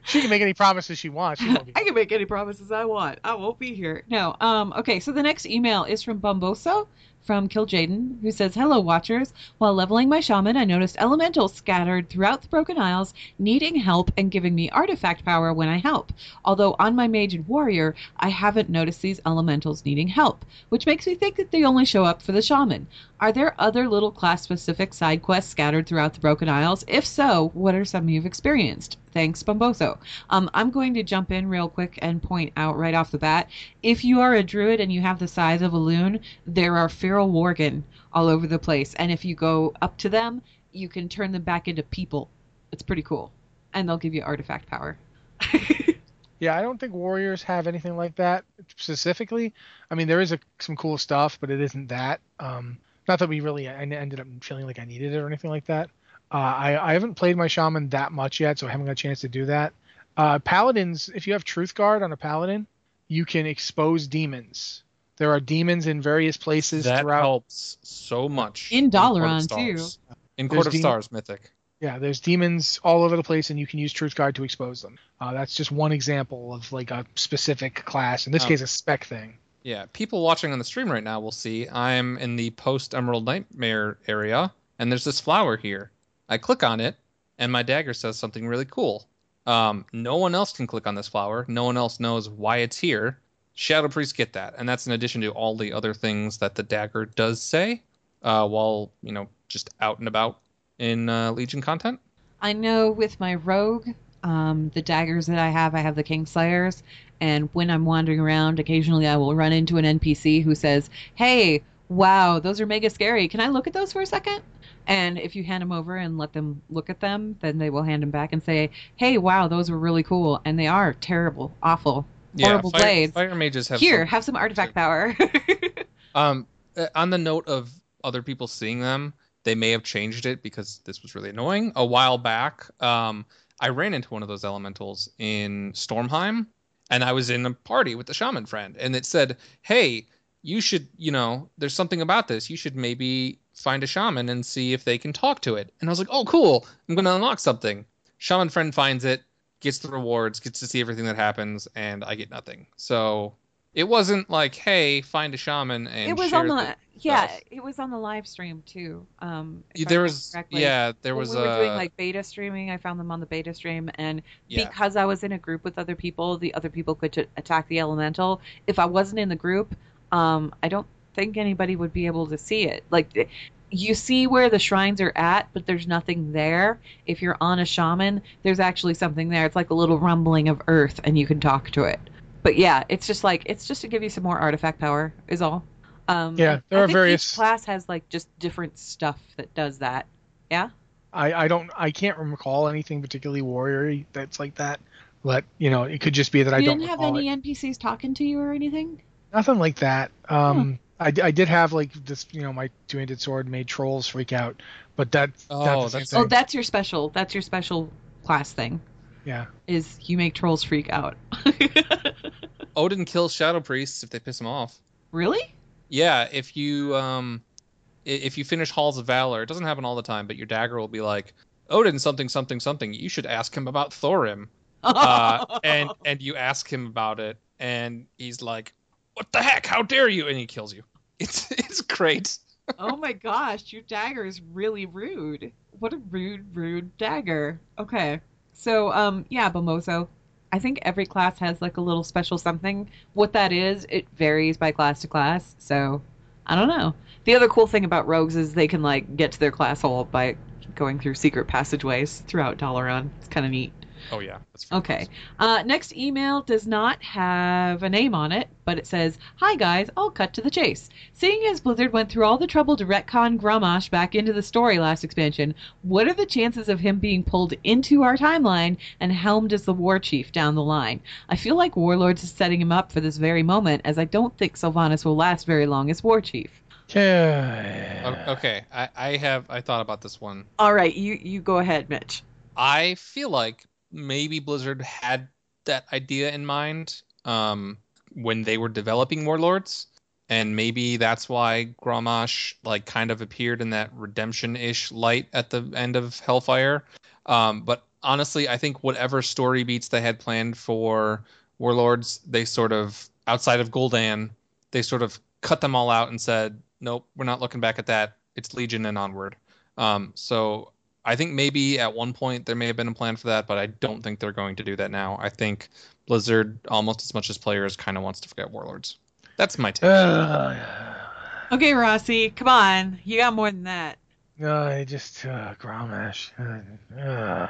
she can make any promises she wants. She won't be here. I can make any promises I want. I won't be here. No. Um. Okay. So the next email is from Bomboso from Kill Jaden, who says, hello, Watchers. While leveling my shaman, I noticed elementals scattered throughout the Broken Isles, needing help and giving me artifact power when I help. Although on my mage and warrior, I haven't noticed these elementals needing help, which makes me think that they only show up for the shaman. Are there other little class-specific side quests scattered throughout the Broken Isles? If so, what are some you've experienced? Thanks, Bomboso. Um, I'm going to jump in real quick and point out right off the bat, if you are a druid and you have the size of a loon, there are feral worgen all over the place. And if you go up to them, you can turn them back into people. It's pretty cool. And they'll give you artifact power. Yeah, I don't think warriors have anything like that specifically. I mean, there is a, some cool stuff, but it isn't that. Um, Not that we really I ended up feeling like I needed it or anything like that. Uh, I, I haven't played my shaman that much yet, so I haven't got a chance to do that. Uh, Paladins, if you have Truth Guard on a Paladin, you can expose demons. There are demons in various places that throughout. That helps so much. In Dalaran, too. In Court of Stars, Mythic. Yeah, there's demons all over the place, and you can use Truth Guard to expose them. Uh, that's just one example of like a specific class. In this um, case, a spec thing. Yeah, people watching on the stream right now will see I'm in the post-Emerald Nightmare area, and there's this flower here. I click on it, and my dagger says something really cool. Um, no one else can click on this flower. No one else knows why it's here. Shadow Priests get that, and that's in addition to all the other things that the dagger does say uh, while, you know, just out and about in uh, Legion content. I know with my rogue, um, the daggers that I have, I have the Kingslayers, and when I'm wandering around, occasionally I will run into an N P C who says, hey, wow, those are mega scary. Can I look at those for a second? And if you hand them over and let them look at them, then they will hand them back and say, hey, wow, those were really cool. And they are terrible, awful. Horrible yeah, fire, blades. Fire mages have Here, some, have some artifact power. um, on the note of other people seeing them, they may have changed it because this was really annoying. A while back, um, I ran into one of those elementals in Stormheim, and I was in a party with a shaman friend, and it said, hey, you should, you know, there's something about this. You should maybe find a shaman and see if they can talk to it. And I was like, oh, cool. I'm going to unlock something. Shaman friend finds it. Gets the rewards, gets to see everything that happens, and I get nothing. So it wasn't like, hey, find a shaman and it was share on the yeah, stuff. It was on the live stream too. Um, there was yeah, there when was we were a... doing like beta streaming. I found them on the beta stream, and yeah. because I was in a group with other people, the other people could t- attack the elemental. If I wasn't in the group, um, I don't think anybody would be able to see it. Like. You see where the shrines are at, but there's nothing there. If you're on a shaman, there's actually something there. It's like a little rumbling of earth, and you can talk to it. But yeah, it's just like it's just to give you some more artifact power is all. Um, yeah, there I are think various. Each class has like just different stuff that does that. Yeah. I, I don't I can't recall anything particularly warrior that's like that. But you know, it could just be that you I don't. You didn't have any it. N P Cs talking to you or anything. Nothing like that. Um, hmm. I, I did have like this, you know, my two-handed sword made trolls freak out, but that, oh, that's that's oh, that's your special. That's your special class thing. Yeah, is you make trolls freak out. Odin kills Shadow Priests if they piss him off. Really? Yeah. If you um, if you finish Halls of Valor, it doesn't happen all the time, but your dagger will be like, Odin something something something. You should ask him about Thorim, uh, and and you ask him about it, and he's like. What the heck? How dare you? And he kills you. It's it's great. Oh my gosh, your dagger is really rude. What a rude, rude dagger. Okay. So, um, yeah, Bomoso. I think every class has like a little special something. What that is, it varies by class to class. So, I don't know. The other cool thing about rogues is they can like get to their class hole by going through secret passageways throughout Dalaran. It's kind of neat. Oh, yeah. That's okay. Uh, next email does not have a name on it, but it says, Hi, guys. I'll cut to the chase. Seeing as Blizzard went through all the trouble to retcon Grommash back into the story last expansion, what are the chances of him being pulled into our timeline and helmed as the war chief down the line? I feel like Warlords is setting him up for this very moment, as I don't think Sylvanas will last very long as war chief. Yeah. Okay. I, I have I thought about this one. All right. You, you go ahead, Mitch. I feel like maybe Blizzard had that idea in mind um, when they were developing Warlords, and maybe that's why Grommash like kind of appeared in that redemption-ish light at the end of Hellfire. Um, but honestly, I think whatever story beats they had planned for Warlords, they sort of, outside of Gul'dan, they sort of cut them all out and said, nope, we're not looking back at that. It's Legion and onward. Um, so... I think maybe at one point there may have been a plan for that, but I don't think they're going to do that now. I think Blizzard, almost as much as players, kind of wants to forget Warlords. That's my take. Uh, okay, Rossi, come on. You got more than that. No, uh, I just, uh, Grommash. Uh, uh.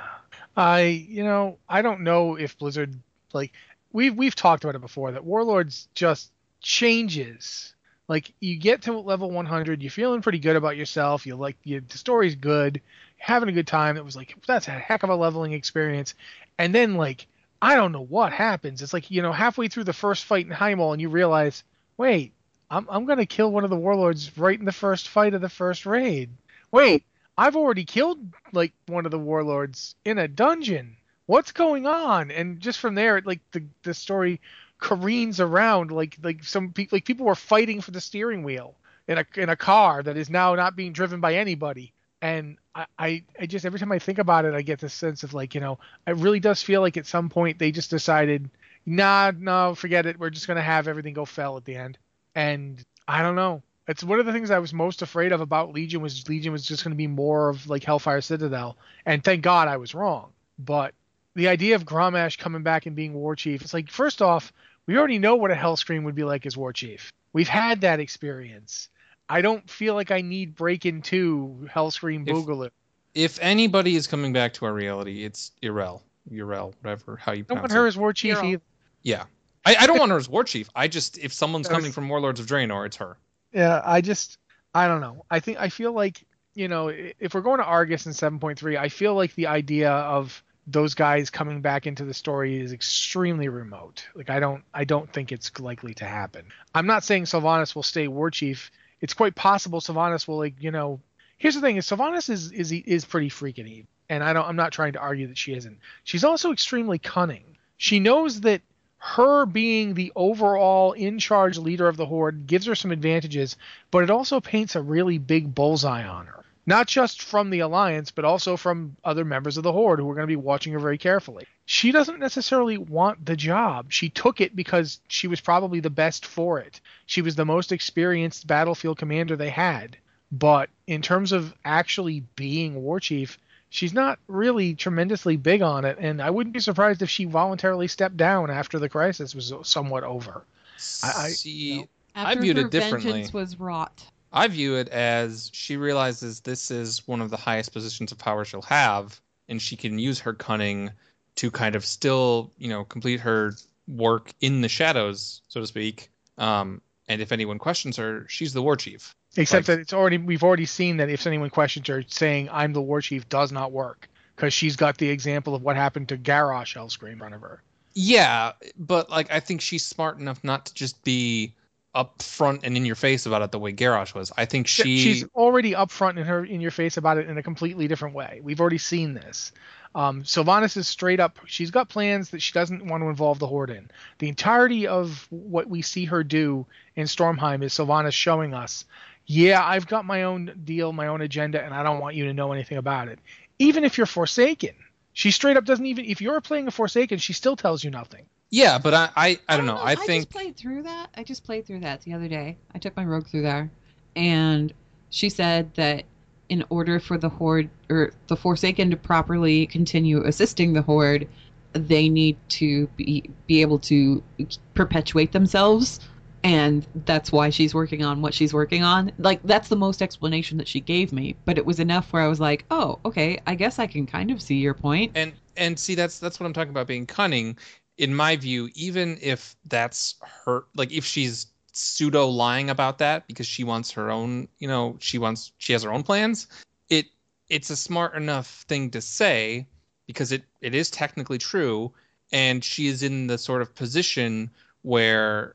I, you know, I don't know if Blizzard, like, we've, we've talked about it before, that Warlords just changes. Like, you get to level one hundred, you're feeling pretty good about yourself, you like, you, the story's good, having a good time. It was like, that's a heck of a leveling experience. And then, like, I don't know what happens. It's like, you know, halfway through the first fight in Heimdall, and you realize, wait, I'm I'm gonna kill one of the warlords right in the first fight of the first raid. Wait, I've already killed like one of the warlords in a dungeon. What's going on? And just from there, like the the story careens around like like some people like people were fighting for the steering wheel in a in a car that is now not being driven by anybody. And I, I, I just every time I think about it, I get this sense of like, you know, it really does feel like at some point they just decided, nah, no, forget it. We're just going to have everything go fell at the end. And I don't know. It's one of the things I was most afraid of about Legion was Legion was just going to be more of like Hellfire Citadel. And thank God I was wrong. But the idea of Grommash coming back and being War Chief, it's like, first off, we already know what a Hellscream would be like as War Chief. We've had that experience. I don't feel like I need Break-In two Hellscream Boogaloo. If, if anybody is coming back to our reality, it's Irel. Irel, whatever, how you pronounce it. I don't want her it. as War Chief either. Yeah. I, I don't want her as War Chief. I just, if someone's coming from Warlords of Draenor, it's her. Yeah, I just, I don't know. I think, I feel like, you know, if we're going to Argus in seven point three, I feel like the idea of those guys coming back into the story is extremely remote. Like, I don't, I don't think it's likely to happen. I'm not saying Sylvanas will stay War Chief. It's quite possible Sylvanas will, like, you know, here's the thing is Sylvanas is, is, is pretty freaking evil. And I don't, I'm not trying to argue that she isn't. She's also extremely cunning. She knows that her being the overall in charge leader of the Horde gives her some advantages, but it also paints a really big bullseye on her, not just from the Alliance, but also from other members of the Horde who are going to be watching her very carefully. She doesn't necessarily want the job. She took it because she was probably the best for it. She was the most experienced battlefield commander they had. But in terms of actually being War Chief, she's not really tremendously big on it, and I wouldn't be surprised if she voluntarily stepped down after the crisis was somewhat over. I, she, I, no. after I viewed it differently. Vengeance was wrought. I view it as she realizes this is one of the highest positions of power she'll have, and she can use her cunning to kind of still, you know, complete her work in the shadows, so to speak. Um, and if anyone questions her, she's the war chief. Except like, that it's already we've already seen that if anyone questions her, saying I'm the war chief does not work because she's got the example of what happened to Garrosh Hellscream in front of her. Yeah, but like I think she's smart enough not to just be upfront and in your face about it the way Garrosh was. I think she she's already upfront in her in your face about it in a completely different way. We've already seen this. Um, Sylvanas is straight up. She's got plans that she doesn't want to involve the Horde in. The entirety of what we see her do in Stormheim is Sylvanas showing us, yeah, I've got my own deal, my own agenda, and I don't want you to know anything about it. Even if you're Forsaken, she straight up doesn't even. If you're playing a Forsaken, she still tells you nothing. Yeah, but I, I, I don't know. I, I think I just played through that. I just played through that the other day. I took my rogue through there, and she said that in order for the Horde or the Forsaken to properly continue assisting the Horde, they need to be, be able to perpetuate themselves, and that's why she's working on what she's working on. Like, that's the most explanation that she gave me, but it was enough where I was like, oh, okay, I guess I can kind of see your point. And and see, that's that's what I'm talking about being cunning. In my view, even if that's her, like if she's pseudo lying about that because she wants her own, you know, she wants, she has her own plans. It, it's a smart enough thing to say because it, it is technically true. And she is in the sort of position where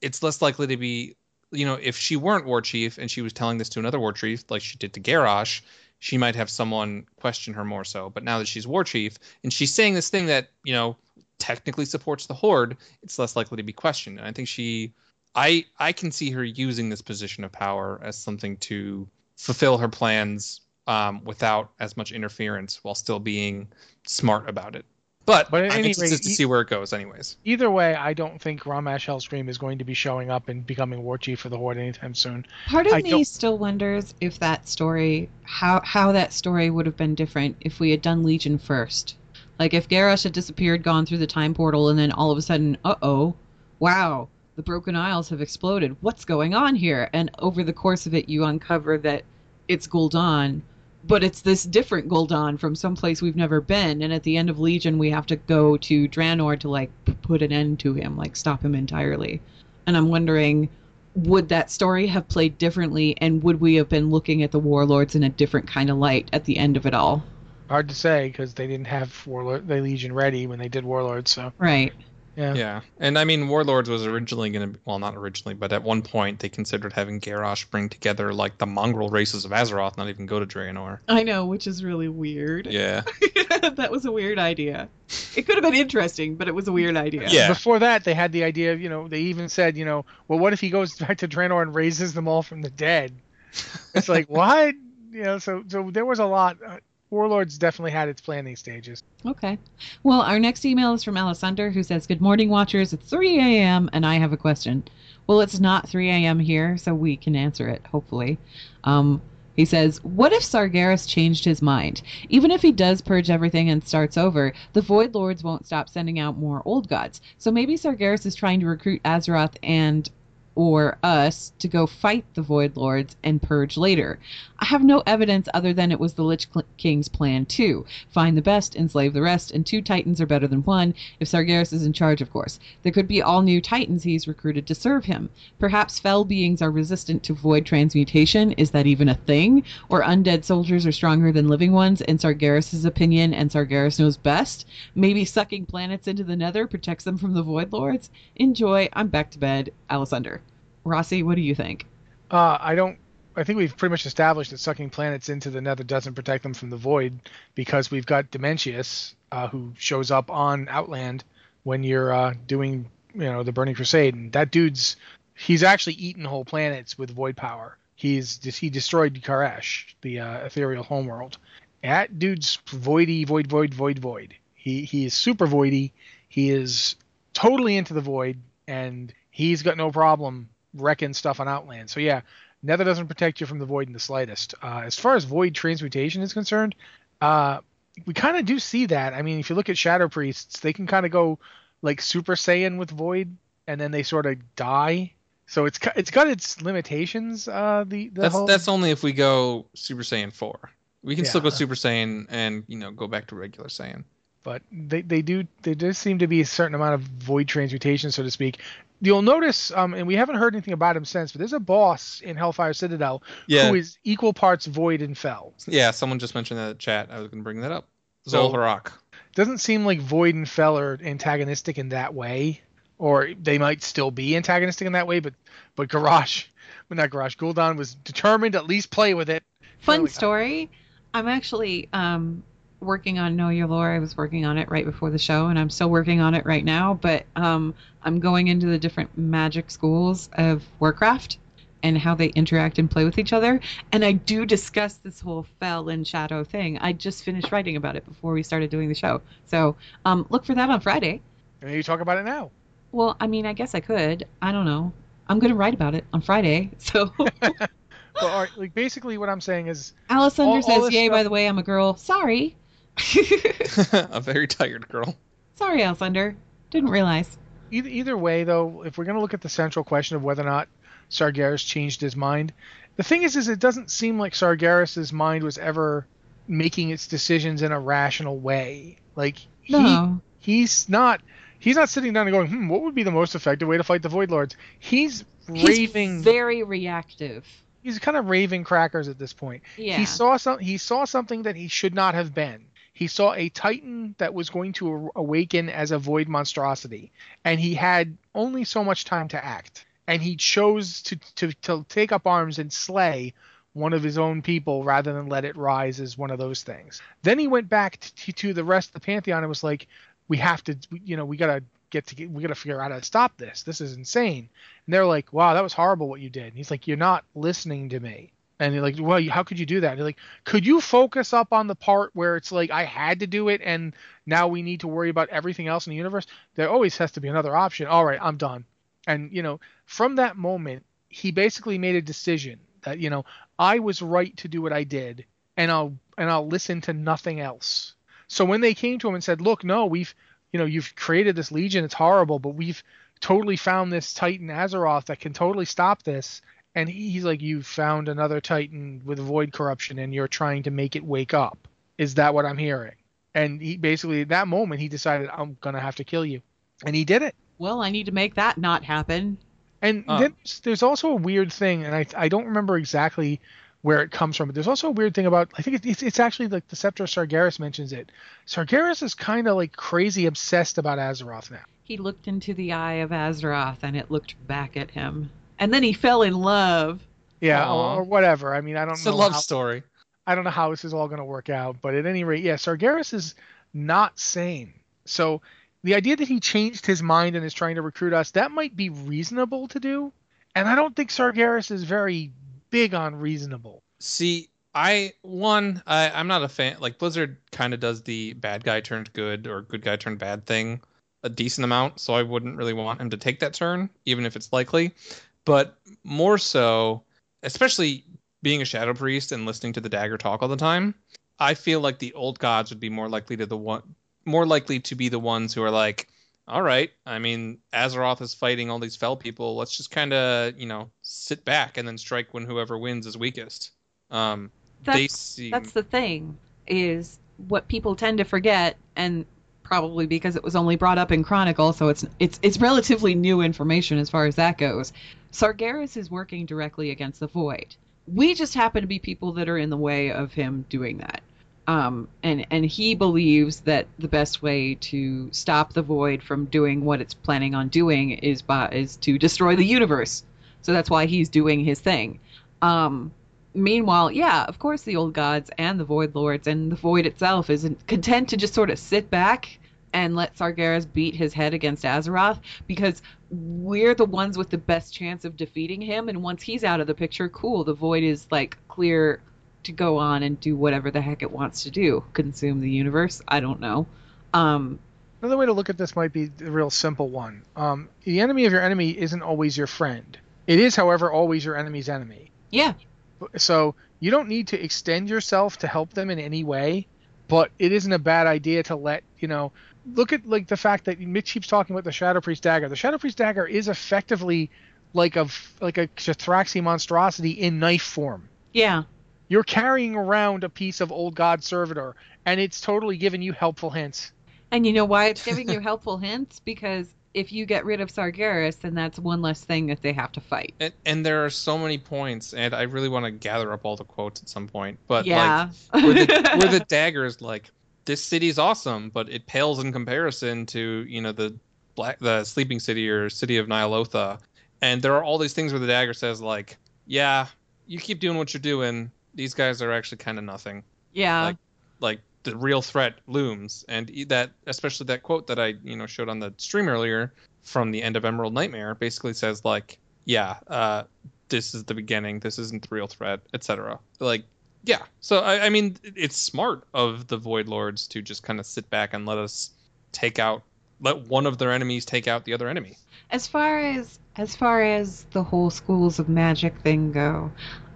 it's less likely to be, you know, if she weren't war chief and she was telling this to another war chief, like she did to Garrosh, she might have someone question her more so. But now that she's war chief and she's saying this thing that, you know, technically supports the Horde, it's less likely to be questioned. And I think she, I, I can see her using this position of power as something to fulfill her plans um, without as much interference while still being smart about it. But, but I'm interested to see where it goes anyways. Either way, I don't think Grommash Hellscream is going to be showing up and becoming War Chief for the Horde anytime soon. Part of I me don't... still wonders if that story, how, how that story would have been different if we had done Legion first. Like, if Garrosh had disappeared, gone through the time portal, and then all of a sudden, uh-oh, wow, the Broken Isles have exploded. What's going on here? And over the course of it, you uncover that it's Gul'dan, but it's this different Gul'dan from someplace we've never been. And at the end of Legion, we have to go to Draenor to, like, put an end to him, like, stop him entirely. And I'm wondering, would that story have played differently, and would we have been looking at the Warlords in a different kind of light at the end of it all? Hard to say because they didn't have Warlord, the Legion ready when they did Warlords. So right, Yeah. Yeah. And I mean, Warlords was originally going to, well, not originally, but at one point they considered having Garrosh bring together like the mongrel races of Azeroth, not even go to Draenor. I know, which is really weird. Yeah. That was a weird idea. It could have been interesting, but it was a weird idea. Yeah. Before that, they had the idea of, you know, they even said, you know, well, what if he goes back to Draenor and raises them all from the dead? It's like, what? You know, so, so there was a lot. Uh, Warlords definitely had its planning stages. Okay. Well, our next email is from Alessander, who says, good morning, watchers. It's three a.m. and I have a question. Well, it's not three a.m. here, so we can answer it, hopefully. Um, he says, what if Sargeras changed his mind? Even if he does purge everything and starts over, the Void Lords won't stop sending out more Old Gods. So maybe Sargeras is trying to recruit Azeroth and... or us to go fight the Void Lords and purge later. I have no evidence other than it was the Lich King's plan too. Find the best, enslave the rest, and two Titans are better than one, if Sargeras is in charge, of course. There could be all new Titans he's recruited to serve him. Perhaps fell beings are resistant to void transmutation. Is that even a thing? Or undead soldiers are stronger than living ones in Sargeras' opinion, and Sargeras knows best? Maybe sucking planets into the nether protects them from the Void Lords? Enjoy. I'm back to bed. Alessander. Rossi, what do you think? Uh, I don't. I think we've pretty much established that sucking planets into the nether doesn't protect them from the void, because we've got Dementius, uh, who shows up on Outland when you're uh, doing, you know, the Burning Crusade, and that dude's he's actually eaten whole planets with void power. He's he destroyed Koresh, the uh, ethereal homeworld. That dude's voidy, void, void, void, void. He he is super voidy. He is totally into the void, and he's got no problem wrecking stuff on Outland. So yeah, nether doesn't protect you from the void in the slightest. Uh, as far as void transmutation is concerned, uh, we kind of do see that. I mean, if you look at Shadow Priests, they can kind of go like Super Saiyan with void, and then they sort of die. So it's it's got its limitations. Uh, the, the that's whole... that's only if we go Super Saiyan four. We can yeah. still go Super Saiyan and, you know, go back to regular Saiyan. But they, they do there does seem to be a certain amount of void transmutation, so to speak. You'll notice, um, and we haven't heard anything about him since, but there's a boss in Hellfire Citadel yeah. who is equal parts void and fell. Yeah, someone just mentioned that in the chat. I was going to bring that up. Zol Harak. Doesn't seem like void and fell are antagonistic in that way, or they might still be antagonistic in that way, but but Garrosh, but not Garrosh, Gul'dan was determined to at least play with it. Fun story. I'm actually... Um... working on Know Your Lore. I was working on it right before the show, and I'm still working on it right now, but um, I'm going into the different magic schools of Warcraft and how they interact and play with each other, and I do discuss this whole fell and shadow thing. I just finished writing about it before we started doing the show, so um, look for that on Friday. And you talk about it now. Well, I mean, I guess I could. I don't know. I'm going to write about it on Friday, so... Well, all right, like, basically what I'm saying is... Alessander all, says, all yay, stuff... by the way, I'm a girl. Sorry. A very tired girl. Sorry, Alessander. Didn't realize. Either, either way, though, if we're going to look at the central question of whether or not Sargeras changed his mind, the thing is, is it doesn't seem like Sargeras' mind was ever making its decisions in a rational way. Like, no. he, he's not he's not sitting down and going, hmm, what would be the most effective way to fight the Void Lords? He's, he's raving... very reactive. He's kind of raving crackers at this point. Yeah. He saw some, He saw something that he should not have been. He saw a Titan that was going to awaken as a void monstrosity, and he had only so much time to act. And he chose to, to, to take up arms and slay one of his own people rather than let it rise as one of those things. Then he went back to, to the rest of the Pantheon and was like, we have to, you know, we got to get to, we got to figure out how to stop this. This is insane. And they're like, wow, that was horrible what you did. And he's like, you're not listening to me. And they're like, well, how could you do that? And they're like, could you focus up on the part where it's like, I had to do it, and now we need to worry about everything else in the universe? There always has to be another option. All right, I'm done. And, you know, from that moment, he basically made a decision that, you know, I was right to do what I did, and I'll and I'll listen to nothing else. So when they came to him and said, look, no, we've, you know, you've created this legion. It's horrible, but we've totally found this Titan Azeroth that can totally stop this. And he's like, you found another Titan with void corruption, and you're trying to make it wake up. Is that what I'm hearing? And he basically, at that moment, he decided, I'm going to have to kill you. And he did it. Well, I need to make that not happen. And um. then there's also a weird thing, and I I don't remember exactly where it comes from, but there's also a weird thing about, I think it's, it's actually like the Scepter of Sargeras mentions it. Sargeras is kind of like crazy obsessed about Azeroth now. He looked into the eye of Azeroth, and it looked back at him. And then he fell in love. Yeah, or, or whatever. I mean, I don't it's know. It's a love how, story. I don't know how this is all going to work out. But at any rate, yeah, Sargeras is not sane. So the idea that he changed his mind and is trying to recruit us, that might be reasonable to do. And I don't think Sargeras is very big on reasonable. See, I, one, I, I'm not a fan. Like, Blizzard kind of does the bad guy turned good or good guy turned bad thing a decent amount, so I wouldn't really want him to take that turn, even if it's likely. But more so, especially being a Shadow Priest and listening to the dagger talk all the time, I feel like the old gods would be more likely to the one, more likely to be the ones who are like, all right, I mean, Azeroth is fighting all these fell people. Let's just kind of, you know, sit back and then strike when whoever wins is weakest. Um, that's, they seem... that's the thing, is what people tend to forget, and probably because it was only brought up in Chronicle, so it's it's it's relatively new information as far as that goes. Sargeras is working directly against the Void. We just happen to be people that are in the way of him doing that. Um, and, and he believes that the best way to stop the Void from doing what it's planning on doing is by, is to destroy the universe. So that's why he's doing his thing. Um, meanwhile, yeah, of course the old gods and the Void Lords and the Void itself isn't content to just sort of sit back and let Sargeras beat his head against Azeroth, because we're the ones with the best chance of defeating him. And once he's out of the picture, cool, the Void is like clear to go on and do whatever the heck it wants to do. Consume the universe? I don't know. Um, Another way to look at this might be the real simple one. Um, the enemy of your enemy isn't always your friend. It is, however, always your enemy's enemy. Yeah. So you don't need to extend yourself to help them in any way, but it isn't a bad idea to let, you know, look at like the fact that Mitch keeps talking about the Shadow Priest dagger. The Shadow Priest dagger is effectively like a, like a Xhthraxi monstrosity in knife form. Yeah. You're carrying around a piece of old god servitor, and it's totally giving you helpful hints. And you know why it's giving you helpful hints? Because if you get rid of Sargeras, then that's one less thing that they have to fight. And, and there are so many points, and I really want to gather up all the quotes at some point. But yeah. like, where the, where the dagger is like, this city's awesome, but it pales in comparison to, you know, the black, the sleeping city or city of Nihilotha. And there are all these things where the dagger says like, yeah, you keep doing what you're doing. These guys are actually kind of nothing. Yeah. Like, like the real threat looms. And that, especially that quote that I, you know, showed on the stream earlier from the end of Emerald Nightmare basically says like, yeah, uh, this is the beginning. This isn't the real threat, et cetera. Like, yeah. So, I, I mean, it's smart of the Void Lords to just kind of sit back and let us take out, let one of their enemies take out the other enemy. As far as, as far as the whole schools of magic thing go,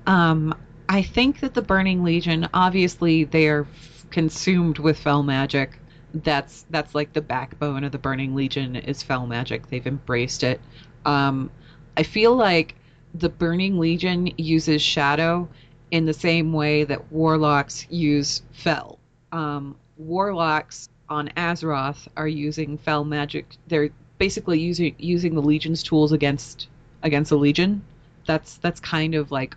um, I think that the Burning Legion, obviously, they are f- consumed with fell magic. That's that's like the backbone of the Burning Legion is fell magic. They've embraced it. Um, I feel like the Burning Legion uses shadow in the same way that warlocks use fell. Um, warlocks on Azeroth are using fell magic. They're basically using using the Legion's tools against against the Legion. That's that's kind of like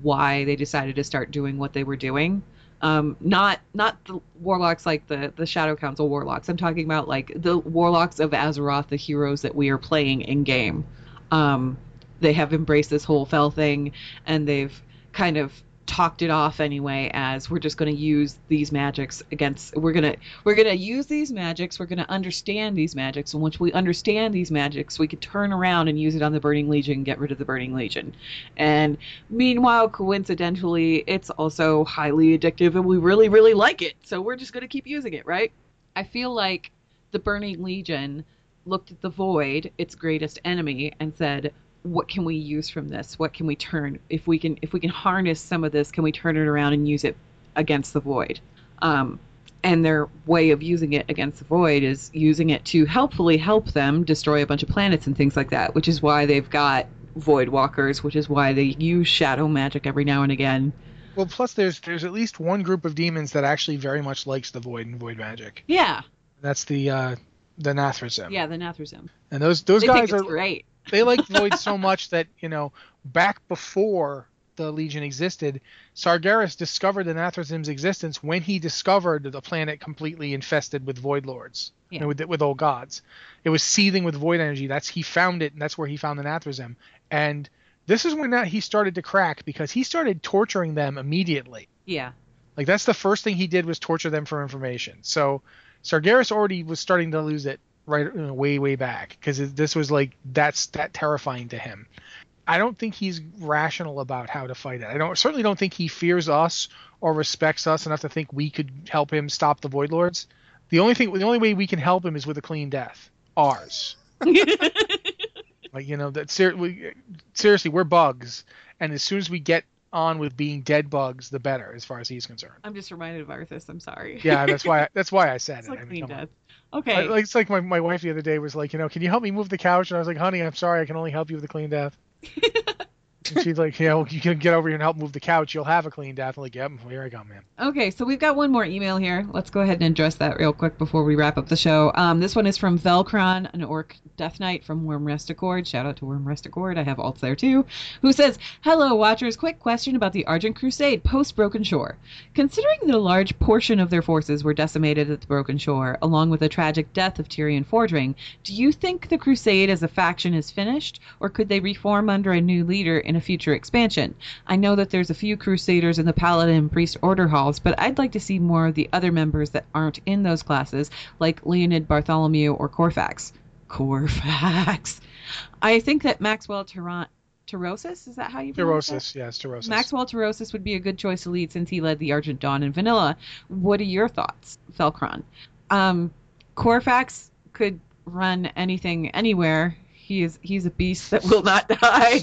why they decided to start doing what they were doing. Um, not not the warlocks like the, the Shadow Council warlocks. I'm talking about like the warlocks of Azeroth, the heroes that we are playing in-game. Um, they have embraced this whole fell thing, and they've kind of talked it off anyway as we're just going to use these magics against we're going to we're going to use these magics we're going to understand these magics, and once we understand these magics we could turn around and use it on the Burning Legion, get rid of the Burning Legion. And meanwhile, coincidentally, it's also highly addictive and we really really like it, so we're just going to keep using it, right? I feel like the Burning Legion looked at the Void, its greatest enemy, and said, what can we use from this? What can we turn? If we can, if we can harness some of this, can we turn it around and use it against the Void? Um, and their way of using it against the Void is using it to helpfully help them destroy a bunch of planets and things like that, which is why they've got Void Walkers, which is why they use shadow magic every now and again. Well, plus there's, there's at least one group of demons that actually very much likes the Void and Void magic. Yeah. That's the, uh, the Nathrezim. Yeah, the Nathrezim. And those, those they guys think it's are great. They like Void so much that, you know, back before the Legion existed, Sargeras discovered Anathrazim's existence when he discovered the planet completely infested with Void Lords, yeah. you know, with, with old gods. It was seething with Void energy. That's he found it, and that's where he found Anathrazim. And this is when that he started to crack, because he started torturing them immediately. Yeah. Like, that's the first thing he did was torture them for information. So Sargeras already was starting to lose it right you know, way, way back, because this was, like, that's that terrifying to him. I don't think he's rational about how to fight it. I don't certainly don't think he fears us or respects us enough to think we could help him stop the Void Lords. The only thing, the only way we can help him is with a clean death. Ours. Like, you know, that ser- we, seriously, we're bugs, and as soon as we get on with being dead bugs, the better, as far as he's concerned. I'm just reminded of Arthas. I'm sorry. Yeah, that's why. I, that's why I said it's it. Like, I mean, clean death. On. Okay. I, like, it's like my my wife the other day was like, you know, can you help me move the couch? And I was like, honey, I'm sorry, I can only help you with a clean death. And she's like, yeah, well, you can get over here and help move the couch. You'll have a clean death. I'm like, yep, here I go, man. Okay, so we've got one more email here. Let's go ahead and address that real quick before we wrap up the show. Um, this one is from Velcron, an orc death knight from Worm Restigord. Shout out to Worm Restigord. I have alts there too. Who says, hello, Watchers. Quick question about the Argent Crusade post-Broken Shore. Considering that a large portion of their forces were decimated at the Broken Shore, along with the tragic death of Tyrion Fordring, do you think the Crusade as a faction is finished, or could they reform under a new leader in a future expansion? I know that there's a few Crusaders in the Paladin and Priest Order halls, but I'd like to see more of the other members that aren't in those classes, like Leonid Bartholomew or Corfax. Corfax. I think that Maxwell Tarant Taurosis, is that how you pronounce Taurosis, that? Yes, Taurosis. Maxwell Taurosis would be a good choice to lead since he led the Argent Dawn in Vanilla. What are your thoughts, Velcron? Um, Corfax could run anything, anywhere. He is, he's a beast that will not die.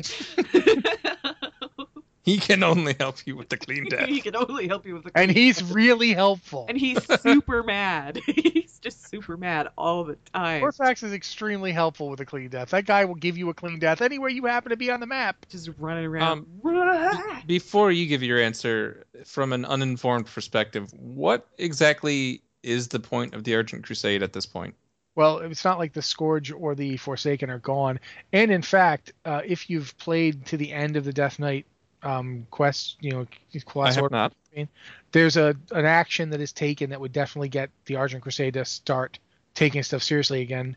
He can only help you with the clean death. He can only help you with the clean death. And he's death. really helpful. And he's super mad. He's just super mad all the time. Corfax is extremely helpful with a clean death. That guy will give you a clean death anywhere you happen to be on the map. Just running around. Um, b- before you give your answer, from an uninformed perspective, what exactly is the point of the Argent Crusade at this point? Well, it's not like the Scourge or the Forsaken are gone. And in fact, uh, if you've played to the end of the Death Knight um, quest, you know, quest I have not. Campaign, there's a an action that is taken that would definitely get the Argent Crusade to start taking stuff seriously again.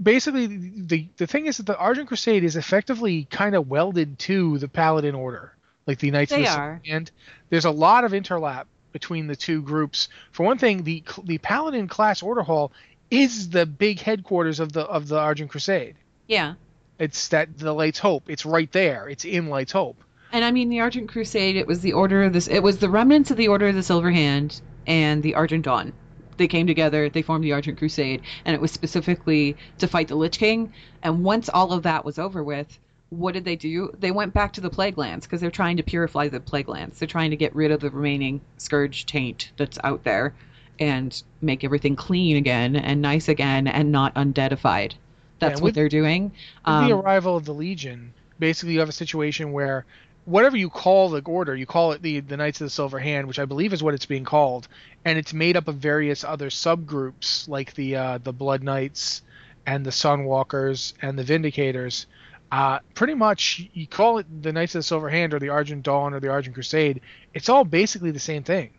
Basically, the the thing is that the Argent Crusade is effectively kind of welded to the Paladin Order, like the Knights of the Sand. There's a lot of interlap between the two groups. For one thing, the the Paladin class Order Hall is the big headquarters of the of the Argent Crusade. Yeah. It's that the Light's Hope. It's right there. It's in Light's Hope. And I mean, the Argent Crusade, it was the Order of this it was the remnants of the Order of the Silver Hand and the Argent Dawn. They came together, they formed the Argent Crusade, and it was specifically to fight the Lich King. And once all of that was over with, what did they do? They went back to the Plague Lands, because they're trying to purify the Plague Lands. They're trying to get rid of the remaining Scourge taint that's out there and make everything clean again and nice again and not undeadified. That's yeah, with, what they're doing. With um, the arrival of the Legion, basically you have a situation where whatever you call the order, you call it the, the Knights of the Silver Hand, which I believe is what it's being called, and it's made up of various other subgroups like the uh, the Blood Knights and the Sunwalkers and the Vindicators. Uh, pretty much you call it the Knights of the Silver Hand or the Argent Dawn or the Argent Crusade. It's all basically the same thing.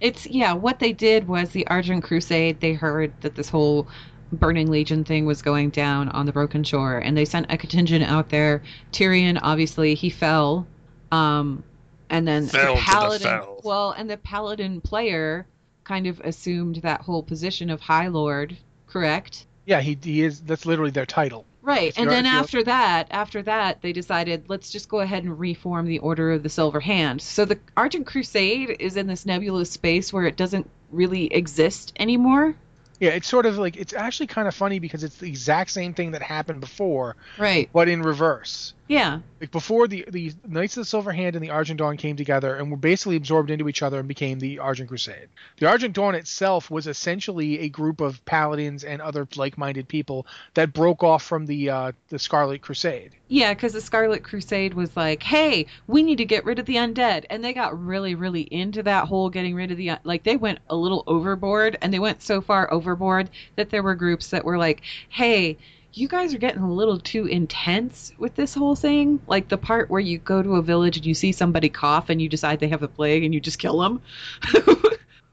It's, yeah, what they did was the Argent Crusade, they heard that this whole Burning Legion thing was going down on the Broken Shore, and they sent a contingent out there. Tyrion, obviously, he fell. Um, and then fell the Paladin, to the fell. Well, and the Paladin player kind of assumed that whole position of High Lord, correct? Yeah, he, he is, that's literally their title. Right, and then after that, after that, they decided, let's just go ahead and reform the Order of the Silver Hand. So the Argent Crusade is in this nebulous space where it doesn't really exist anymore. Yeah, it's sort of like, it's actually kind of funny because it's the exact same thing that happened before, right? But in reverse. Yeah. Like before, the, the Knights of the Silver Hand and the Argent Dawn came together and were basically absorbed into each other and became the Argent Crusade. The Argent Dawn itself was essentially a group of Paladins and other like-minded people that broke off from the uh, the Scarlet Crusade. Yeah, because the Scarlet Crusade was like, hey, we need to get rid of the undead. And they got really, really into that whole getting rid of the... Like, they went a little overboard, and they went so far overboard that there were groups that were like, hey... you guys are getting a little too intense with this whole thing. Like the part where you go to a village and you see somebody cough and you decide they have the plague and you just kill them.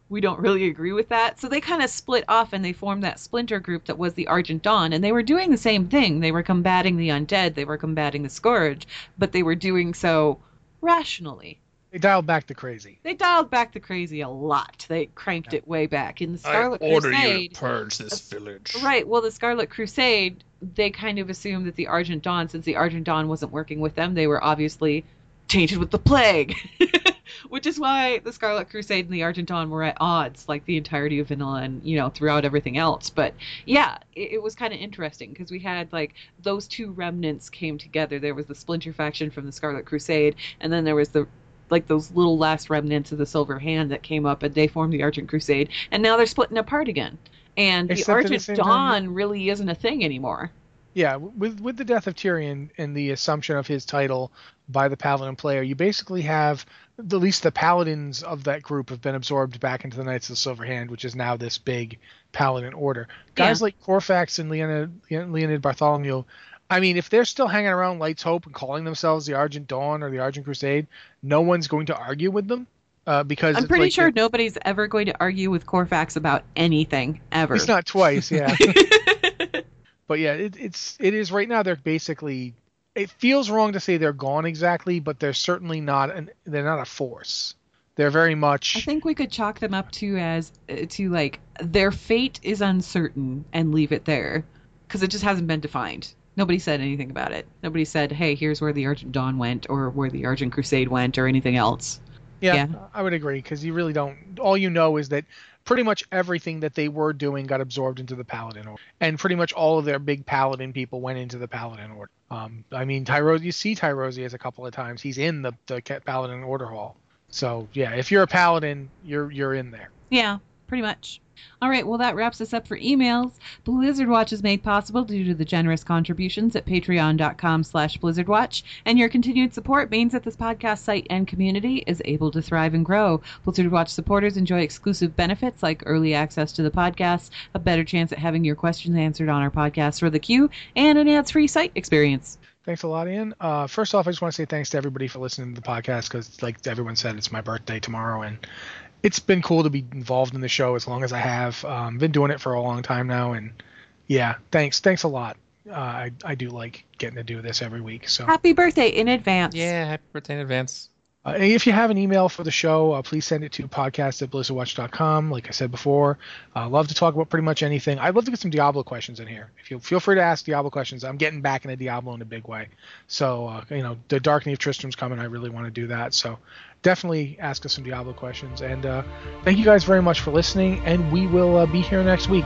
We don't really agree with that. So they kind of split off and they formed that splinter group that was the Argent Dawn. And they were doing the same thing. They were combating the undead. They were combating the Scourge. But they were doing so rationally. They dialed back the crazy. They dialed back the crazy a lot. They cranked yeah. it way back. In the Scarlet I order Crusade, you to purge this village. Right. Well, the Scarlet Crusade, they kind of assumed that the Argent Dawn, since the Argent Dawn wasn't working with them, they were obviously tainted with the plague. Which is why the Scarlet Crusade and the Argent Dawn were at odds, like the entirety of Vanilla and, you know, throughout everything else. But yeah, it, it was kind of interesting because we had like those two remnants came together. There was the Splinter faction from the Scarlet Crusade, and then there was the like those little last remnants of the Silver Hand that came up, and they formed the Argent Crusade. And now they're splitting apart again. And the Except Argent the Dawn time. really isn't a thing anymore. Yeah, with with the death of Tyrion and the assumption of his title by the Paladin player, you basically have at least the Paladins of that group have been absorbed back into the Knights of the Silver Hand, which is now this big Paladin order. Guys yeah. like Corfax and Leonid, Leonid Bartholomew, I mean, if they're still hanging around Light's Hope and calling themselves the Argent Dawn or the Argent Crusade, no one's going to argue with them. Uh, because I'm pretty like sure nobody's ever going to argue with Corfax about anything, ever. It's not twice, yeah. But yeah, it, it's it is right now. They're basically. It feels wrong to say they're gone exactly, but they're certainly not. An, they're not a force. They're very much. I think we could chalk them up to as to like their fate is uncertain and leave it there, because it just hasn't been defined. Nobody said anything about it. Nobody said, "Hey, here's where the Argent Dawn went, or where the Argent Crusade went, or anything else." Yeah, yeah. I would agree, because you really don't. All you know is that. Pretty much everything that they were doing got absorbed into the Paladin Order. And pretty much all of their big Paladin people went into the Paladin Order. Um, I mean, Tyrosi, you see Tyrosi a couple of times. He's in the, the Paladin Order Hall. So, yeah, if you're a Paladin, you're you're in there. Yeah, pretty much. All right, well, that wraps us up for emails. Blizzard Watch is made possible due to the generous contributions at patreon.com slash Blizzard Watch, and your continued support means that this podcast site and community is able to thrive and grow. Blizzard Watch supporters enjoy exclusive benefits like early access to the podcast, a better chance at having your questions answered on our podcast for the queue, and an ads-free site experience. Thanks a lot, Ian. Uh, first off, I just want to say thanks to everybody for listening to the podcast because, like everyone said, it's my birthday tomorrow, and it's been cool to be involved in the show as long as I have. Um, been doing it for a long time now, and yeah, thanks, thanks a lot. Uh, I I do like getting to do this every week. So happy birthday in advance! Yeah, happy birthday in advance. Uh, if you have an email for the show, uh, please send it to podcast at blizzard watch dot com. Like I said before, I uh, love to talk about pretty much anything. I'd love to get some Diablo questions in here. If you feel free to ask Diablo questions, I'm getting back into Diablo in a big way. So uh, you know, the Dark Knee of Tristram's coming. I really want to do that. So definitely ask us some Diablo questions. And uh, thank you guys very much for listening. And we will uh, be here next week.